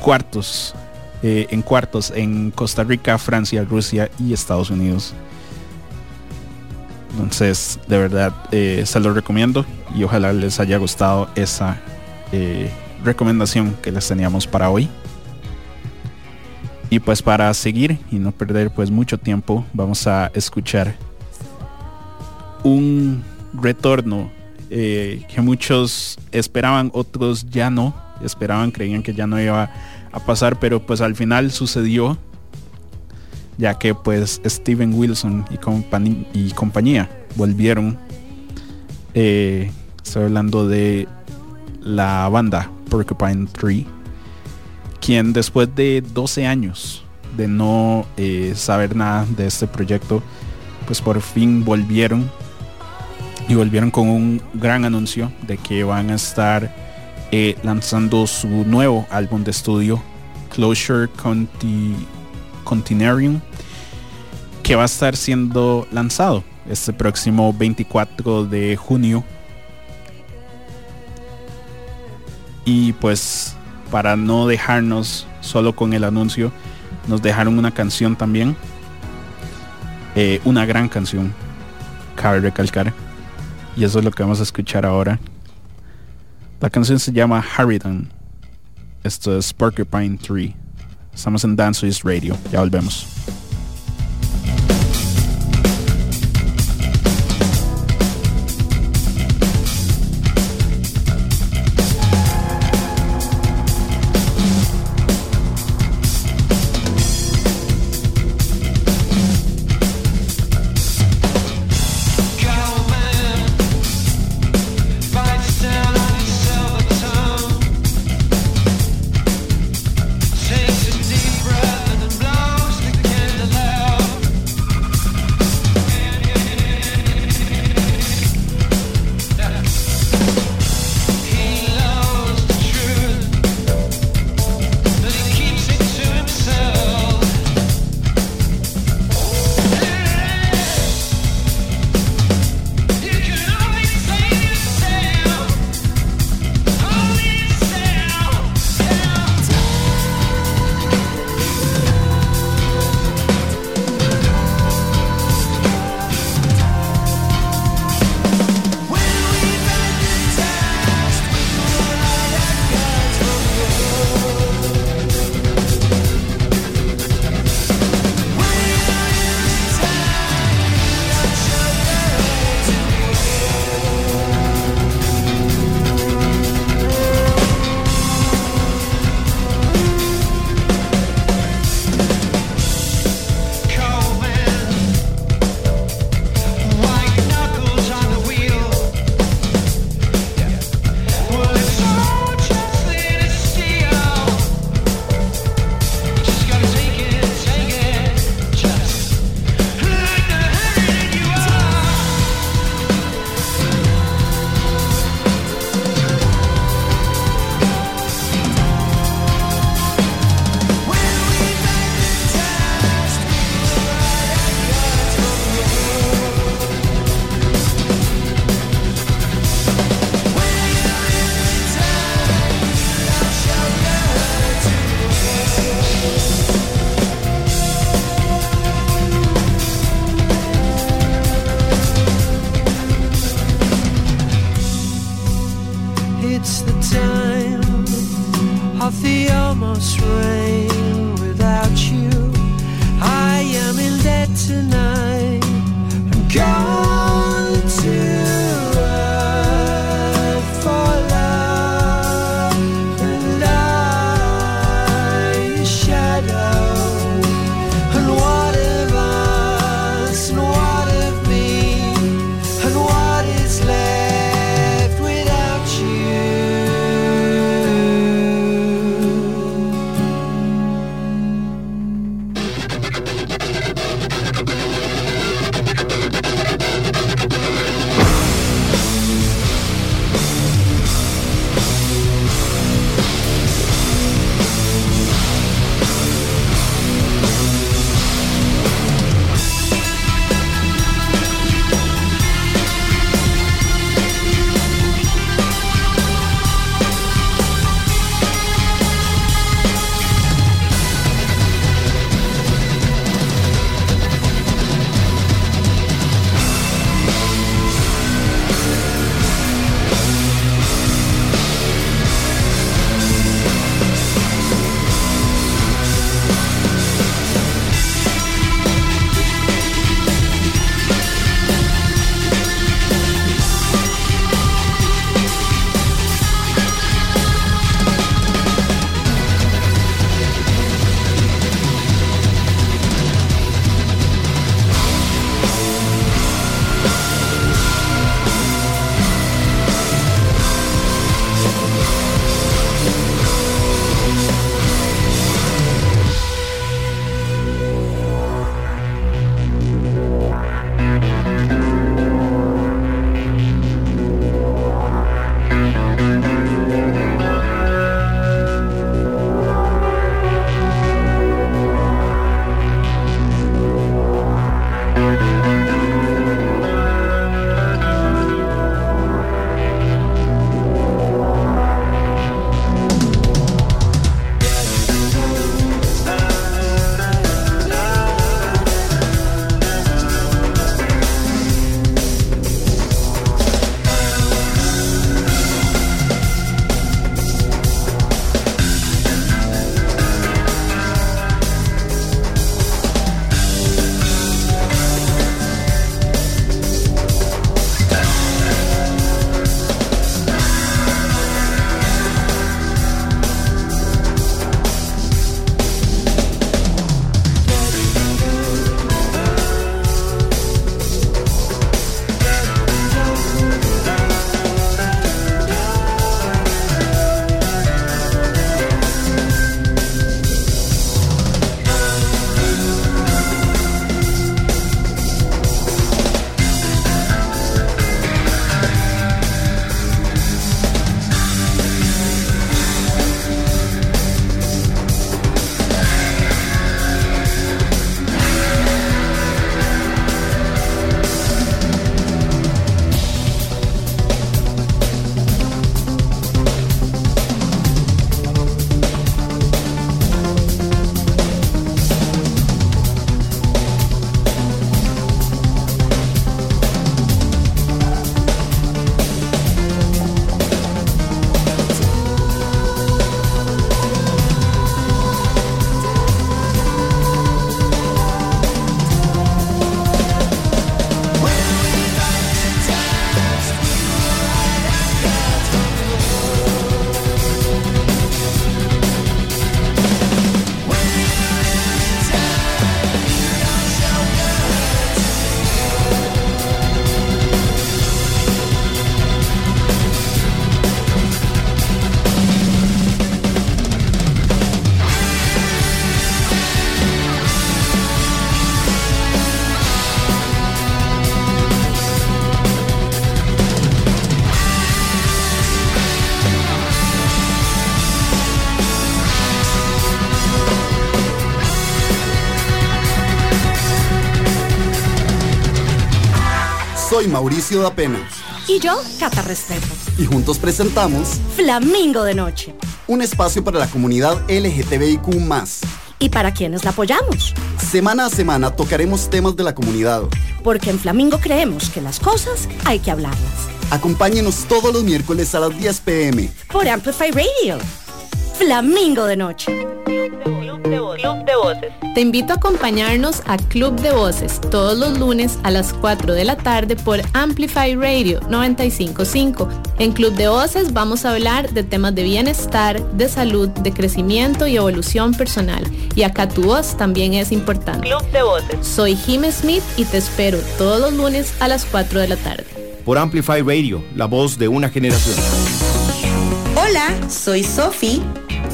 cuartos en Costa Rica, Francia, Rusia y Estados Unidos. Entonces, de verdad, se los recomiendo y ojalá les haya gustado esa recomendación que les teníamos para hoy. Y pues para seguir y no perder pues mucho tiempo, vamos a escuchar un retorno que muchos esperaban, otros ya no esperaban, creían que ya no iba a pasar, pero pues al final sucedió, ya que pues Steven Wilson y compañía volvieron. Estoy hablando de la banda Porcupine Tree, quien después de 12 años de no saber nada de este proyecto, pues por fin volvieron con un gran anuncio de que van a estar lanzando su nuevo álbum de estudio Closure Continuarium, que va a estar siendo lanzado este próximo 24 de junio. Y pues para no dejarnos solo con el anuncio, nos dejaron una canción también, una gran canción, cabe recalcar, y eso es lo que vamos a escuchar ahora. La canción se llama Harridan. Esto es Porcupine Tree. Estamos en Dance to This Radio. Ya volvemos. Soy Mauricio Dapena. Y yo, Cata Restrepo. Y juntos presentamos Flamingo de Noche, un espacio para la comunidad LGTBIQ+. Y para quienes la apoyamos. Semana a semana tocaremos temas de la comunidad, porque en Flamingo creemos que las cosas hay que hablarlas. Acompáñenos todos los miércoles a las 10 p.m. por Amplify Radio. Flamingo de Noche. Club de Voces. Te invito a acompañarnos a Club de Voces todos los lunes a las 4 de la tarde por Amplify Radio 95.5. En Club de Voces vamos a hablar de temas de bienestar, de salud, de crecimiento y evolución personal. Y acá tu voz también es importante. Club de Voces. Soy Jim Smith y te espero todos los lunes a las 4 de la tarde. Por Amplify Radio, la voz de una generación. Hola, soy Sofi.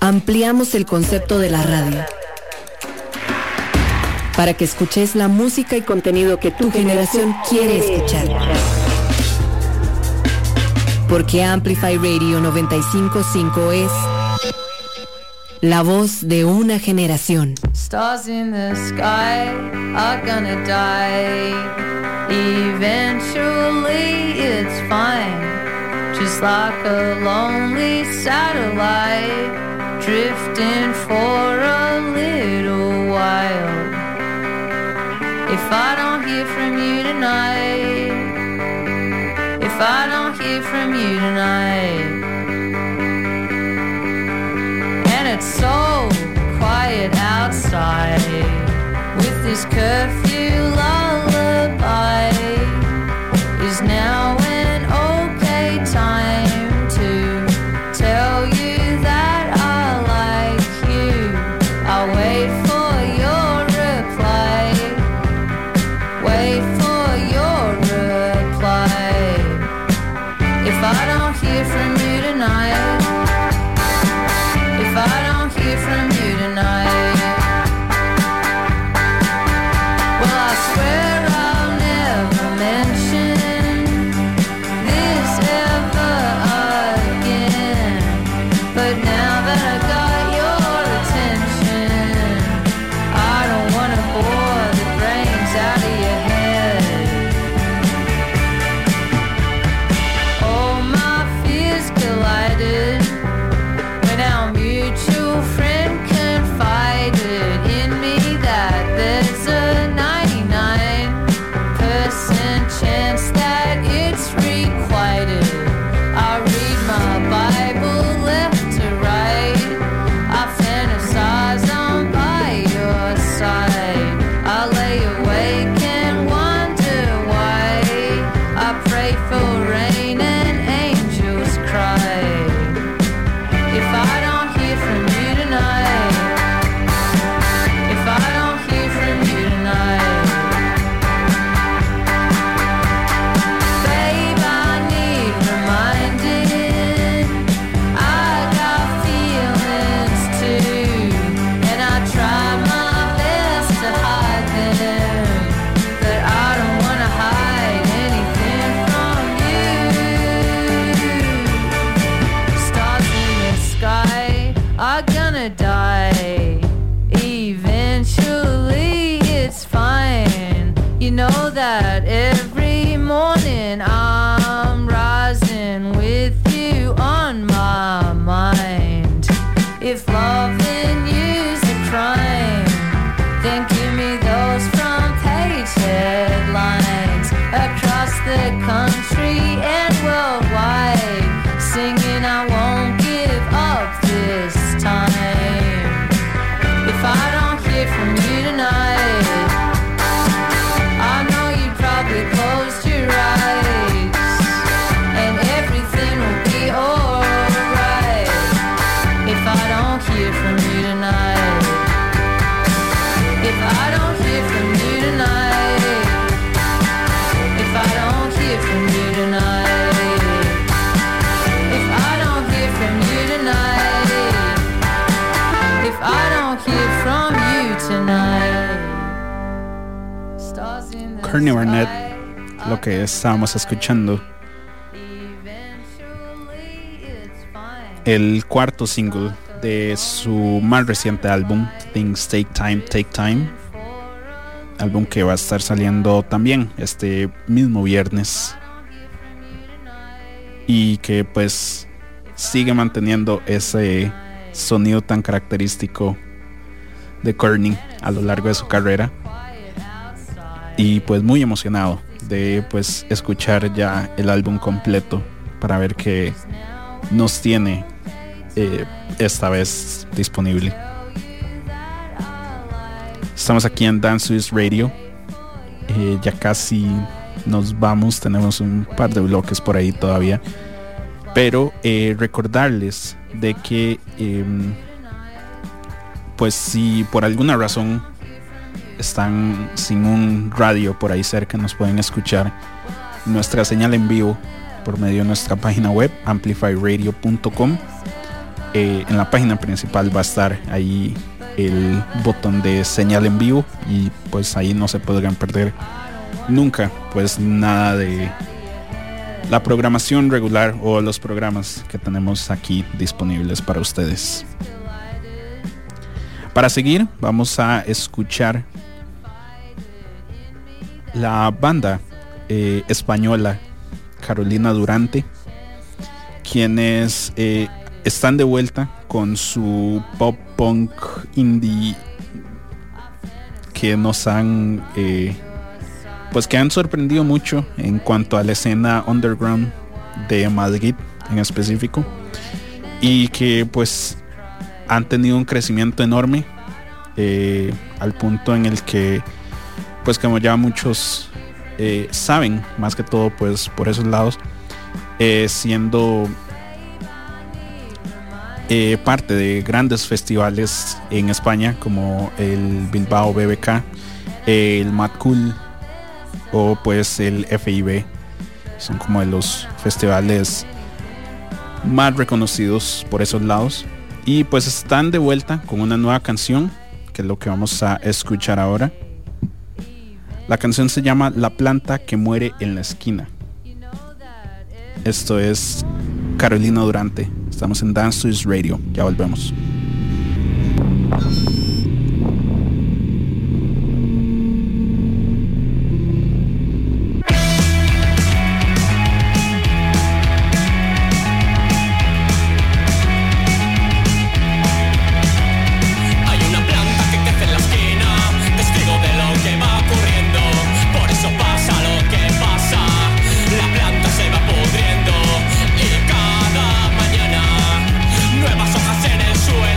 Ampliamos el concepto de la radio para que escuches la música y contenido que tu generación quiere escuchar. Porque Amplify Radio 95.5 es la voz de una generación. Stars in the sky are gonna die. Eventually it's fine. Just like a lonely satellite, drifting for a little while. If I don't hear from you tonight, if I don't hear from you tonight, and it's so quiet outside with this curfew lullaby, is now an time to tell you that I like you. I'll wait for your reply. Wait for your reply. If I don't hear from you tonight, if I don't hear from you tonight, well, I swear I'll never mention this again, but now that I got your attention, I don't wanna bore the brains out of your head. All my fears collided when our mutual friend confided in me that there's a 99% chance that it's requited. I read my Bible left to right. I fantasize I'm by your side. I lay awake and wonder why. I pray for rain and angels cry. If I don't hear from you tonight, if I don't hear from you tonight, babe, I need reminding. I got feelings too, and I try my best to hide them, but I don't wanna hide anything from you. Stars in the sky are gonna die. Eventually it's fine. You know that every morning I'm rising with you on my mind. If loving you's a crime, then give me those front page headlines across the country and worldwide, singing I won't give up this time. If I don't hear from you tonight, I know you probably closed your eyes, and everything will be alright. If I don't hear from you tonight, if I don't hear from you tonight, if I don't hear from you Courtney Barnett, lo que estábamos escuchando. El cuarto single de su más reciente álbum, Things Take Time, álbum que va a estar saliendo también este mismo viernes y que pues sigue manteniendo ese sonido tan característico de Courtney a lo largo de su carrera, y pues muy emocionado de pues escuchar ya el álbum completo para ver qué nos tiene esta vez disponible. Estamos aquí en Dance to This Radio, ya casi nos vamos, tenemos un par de bloques por ahí todavía, pero recordarles de que pues si por alguna razón están sin un radio por ahí cerca, nos pueden escuchar nuestra señal en vivo por medio de nuestra página web amplifyradio.com. En la página principal va a estar ahí el botón de señal en vivo y pues ahí no se podrán perder nunca pues nada de la programación regular o los programas que tenemos aquí disponibles para ustedes. Para seguir vamos a escuchar la banda española Carolina Durante, quienes están de vuelta con su pop punk indie que nos han pues que han sorprendido mucho en cuanto a la escena underground de Madrid en específico, y que pues han tenido un crecimiento enorme al punto en el que pues como ya muchos saben, más que todo pues por esos lados, siendo parte de grandes festivales en España como el Bilbao BBK, el Mad Cool o pues el FIB, son como de los festivales más reconocidos por esos lados, y pues están de vuelta con una nueva canción que es lo que vamos a escuchar ahora. La canción se llama La planta que muere en la esquina. Esto es Carolina Durante. Estamos en Dance to This Radio. Ya volvemos. Nuevas hojas en el suelo.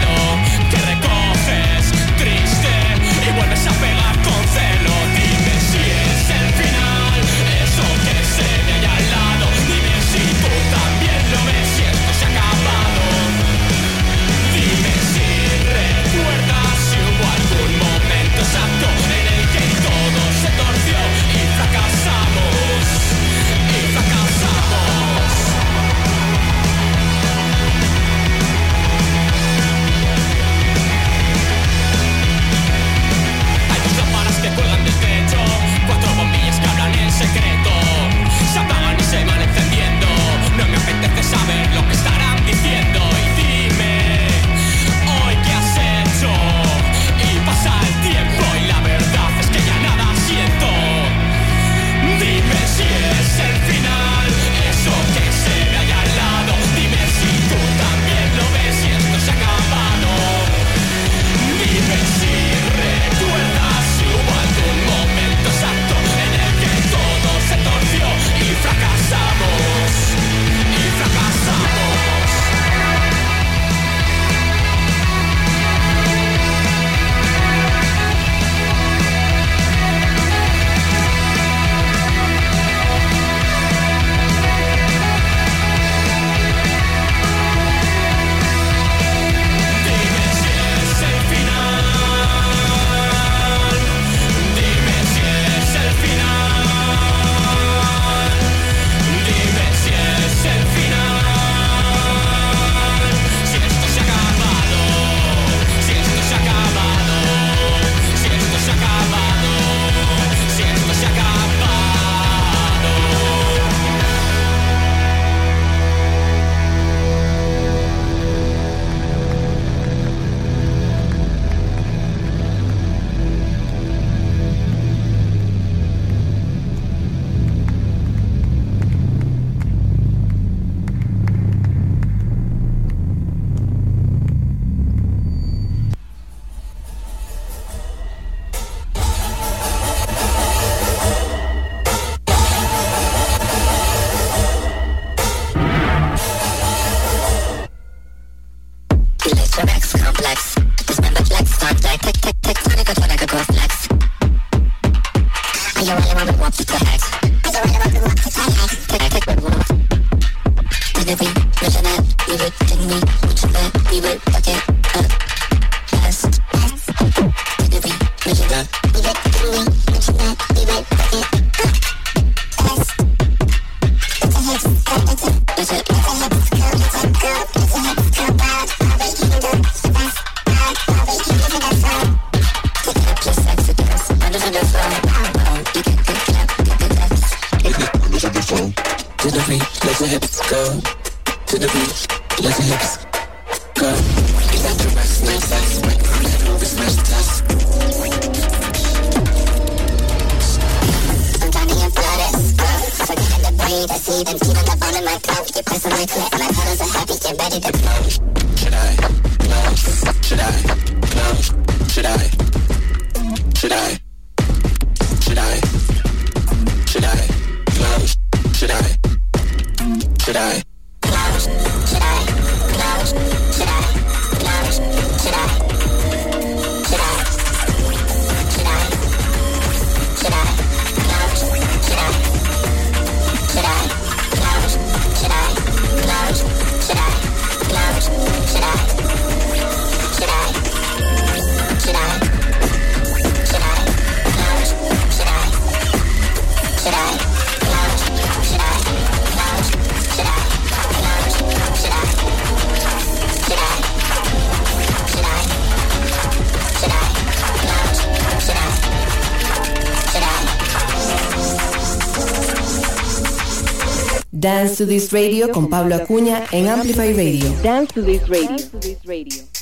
Dance to This Radio con Pablo Acuña en Amplify Radio. Dance to This Radio. Dance to This Radio. I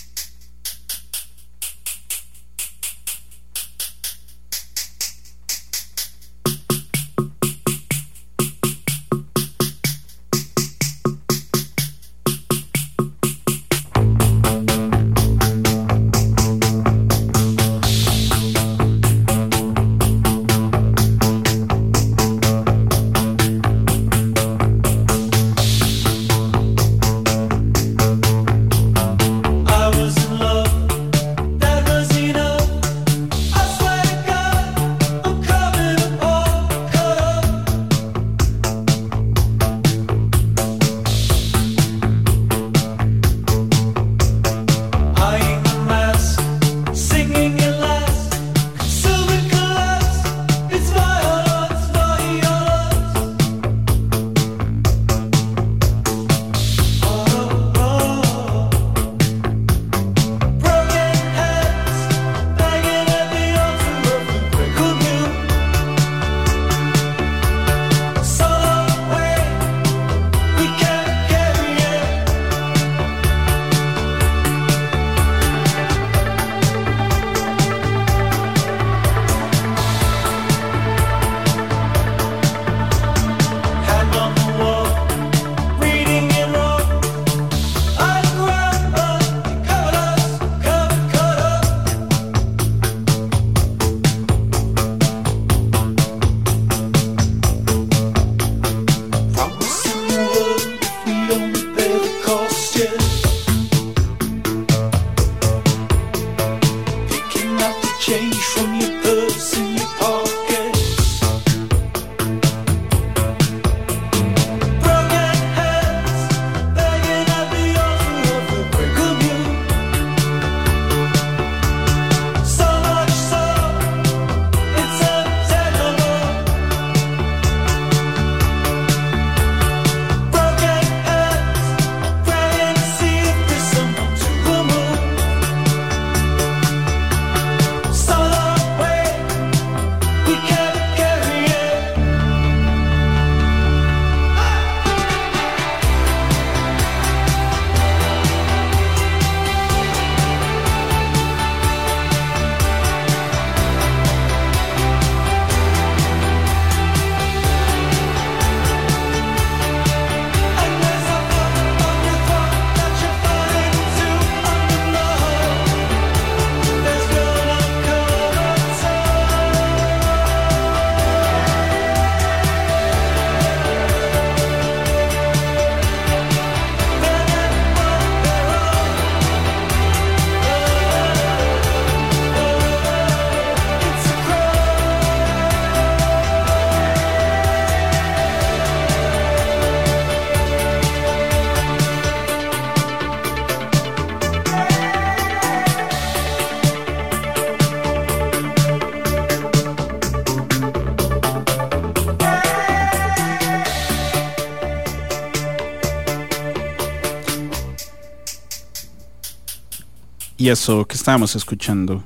Y eso que estamos escuchando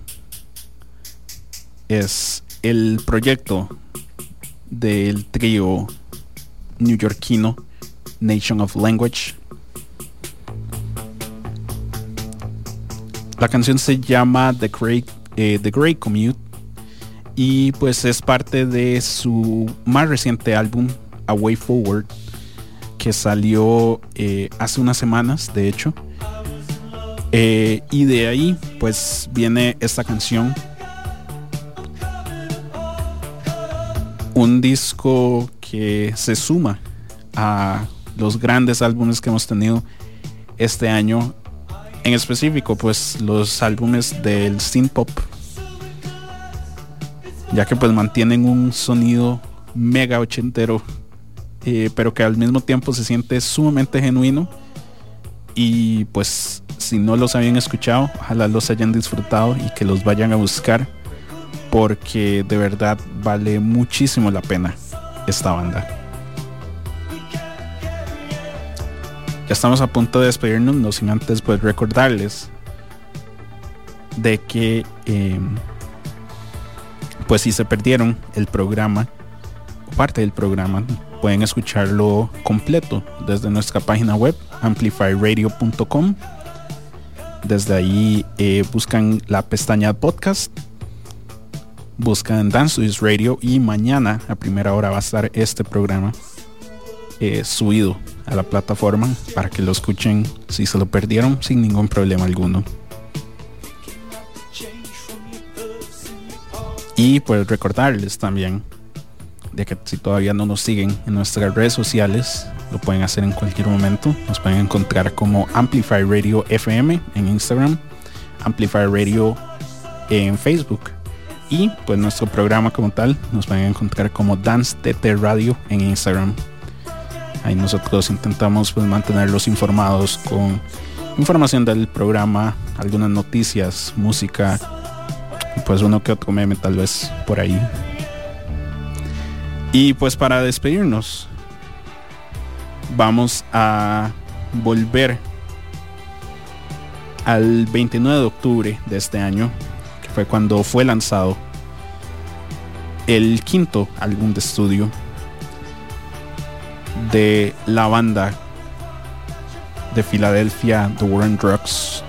es el proyecto del trío neoyorquino Nation of Language. La canción se llama The Great Commute y pues es parte de su más reciente álbum A Way Forward, que salió hace unas semanas de hecho, y de ahí pues viene esta canción. Un disco que se suma a los grandes álbumes que hemos tenido este año, en específico pues los álbumes del synth pop, ya que pues mantienen un sonido mega ochentero, pero que al mismo tiempo se siente sumamente genuino. Y pues si no los habían escuchado, ojalá los hayan disfrutado y que los vayan a buscar, porque de verdad vale muchísimo la pena esta banda. Ya estamos a punto de despedirnos, no sin antes pues recordarles de que pues si se perdieron el programa, parte del programa, pueden escucharlo completo desde nuestra página web amplifyradio.com. Desde ahí buscan la pestaña podcast, buscan Dance to This Radio y mañana a primera hora va a estar este programa subido a la plataforma para que lo escuchen si se lo perdieron sin ningún problema alguno. Y pues recordarles también de que si todavía no nos siguen en nuestras redes sociales, lo pueden hacer en cualquier momento. Nos pueden encontrar como Amplify Radio FM en Instagram, Amplify Radio en Facebook, y pues nuestro programa como tal nos pueden encontrar como Dance TT Radio en Instagram. Ahí nosotros intentamos pues mantenerlos informados con información del programa, algunas noticias, música, pues uno que otro meme tal vez por ahí. Y pues para despedirnos vamos a volver al 29 de octubre de este año, que fue cuando fue lanzado el quinto álbum de estudio de la banda de Filadelfia, The War on Drugs.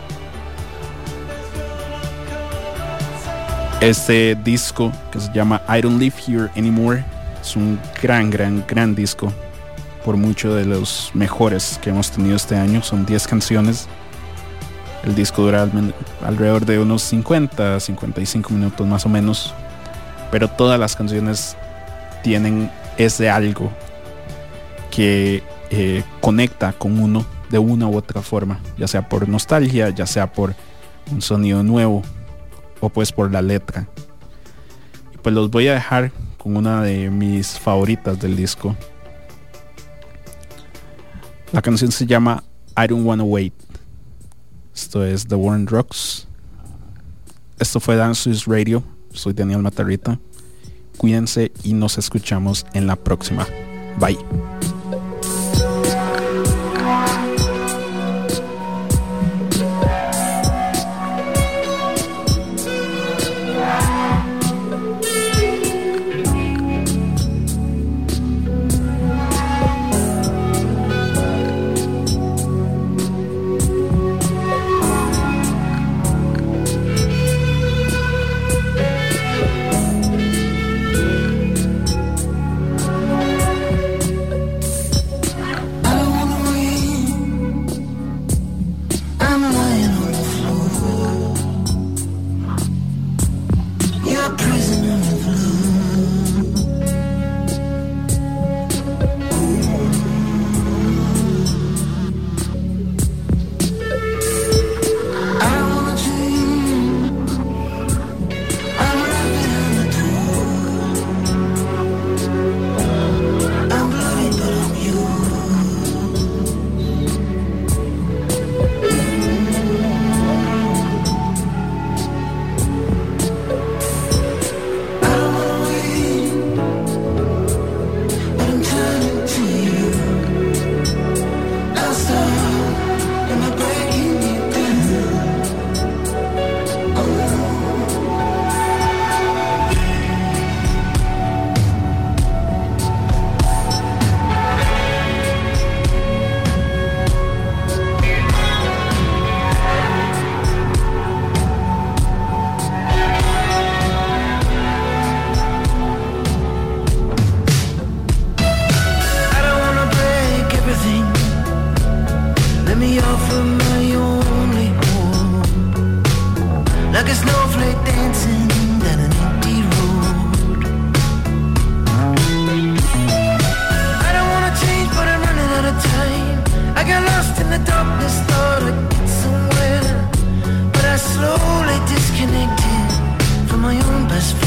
Este disco, que se llama I Don't Live Here Anymore, es un gran disco, por mucho de los mejores que hemos tenido este año. Son 10 canciones. El disco dura alrededor de unos 50-55 minutos más o menos, pero todas las canciones tienen ese algo que conecta con uno de una u otra forma, ya sea por nostalgia, ya sea por un sonido nuevo, o pues por la letra. Y pues los voy a dejar con una de mis favoritas del disco. La canción se llama I Don't Wanna Wait. Esto es The War on Drugs. Esto fue Dance to This Radio. Soy Daniel Matarrita. Cuídense y nos escuchamos en la próxima. Bye. sing. Let me offer my only home, like a snowflake dancing down an empty road. I don't wanna change, but I'm running out of time. I got lost in the darkness, thought I'd get somewhere, but I slowly disconnected from my own best friend.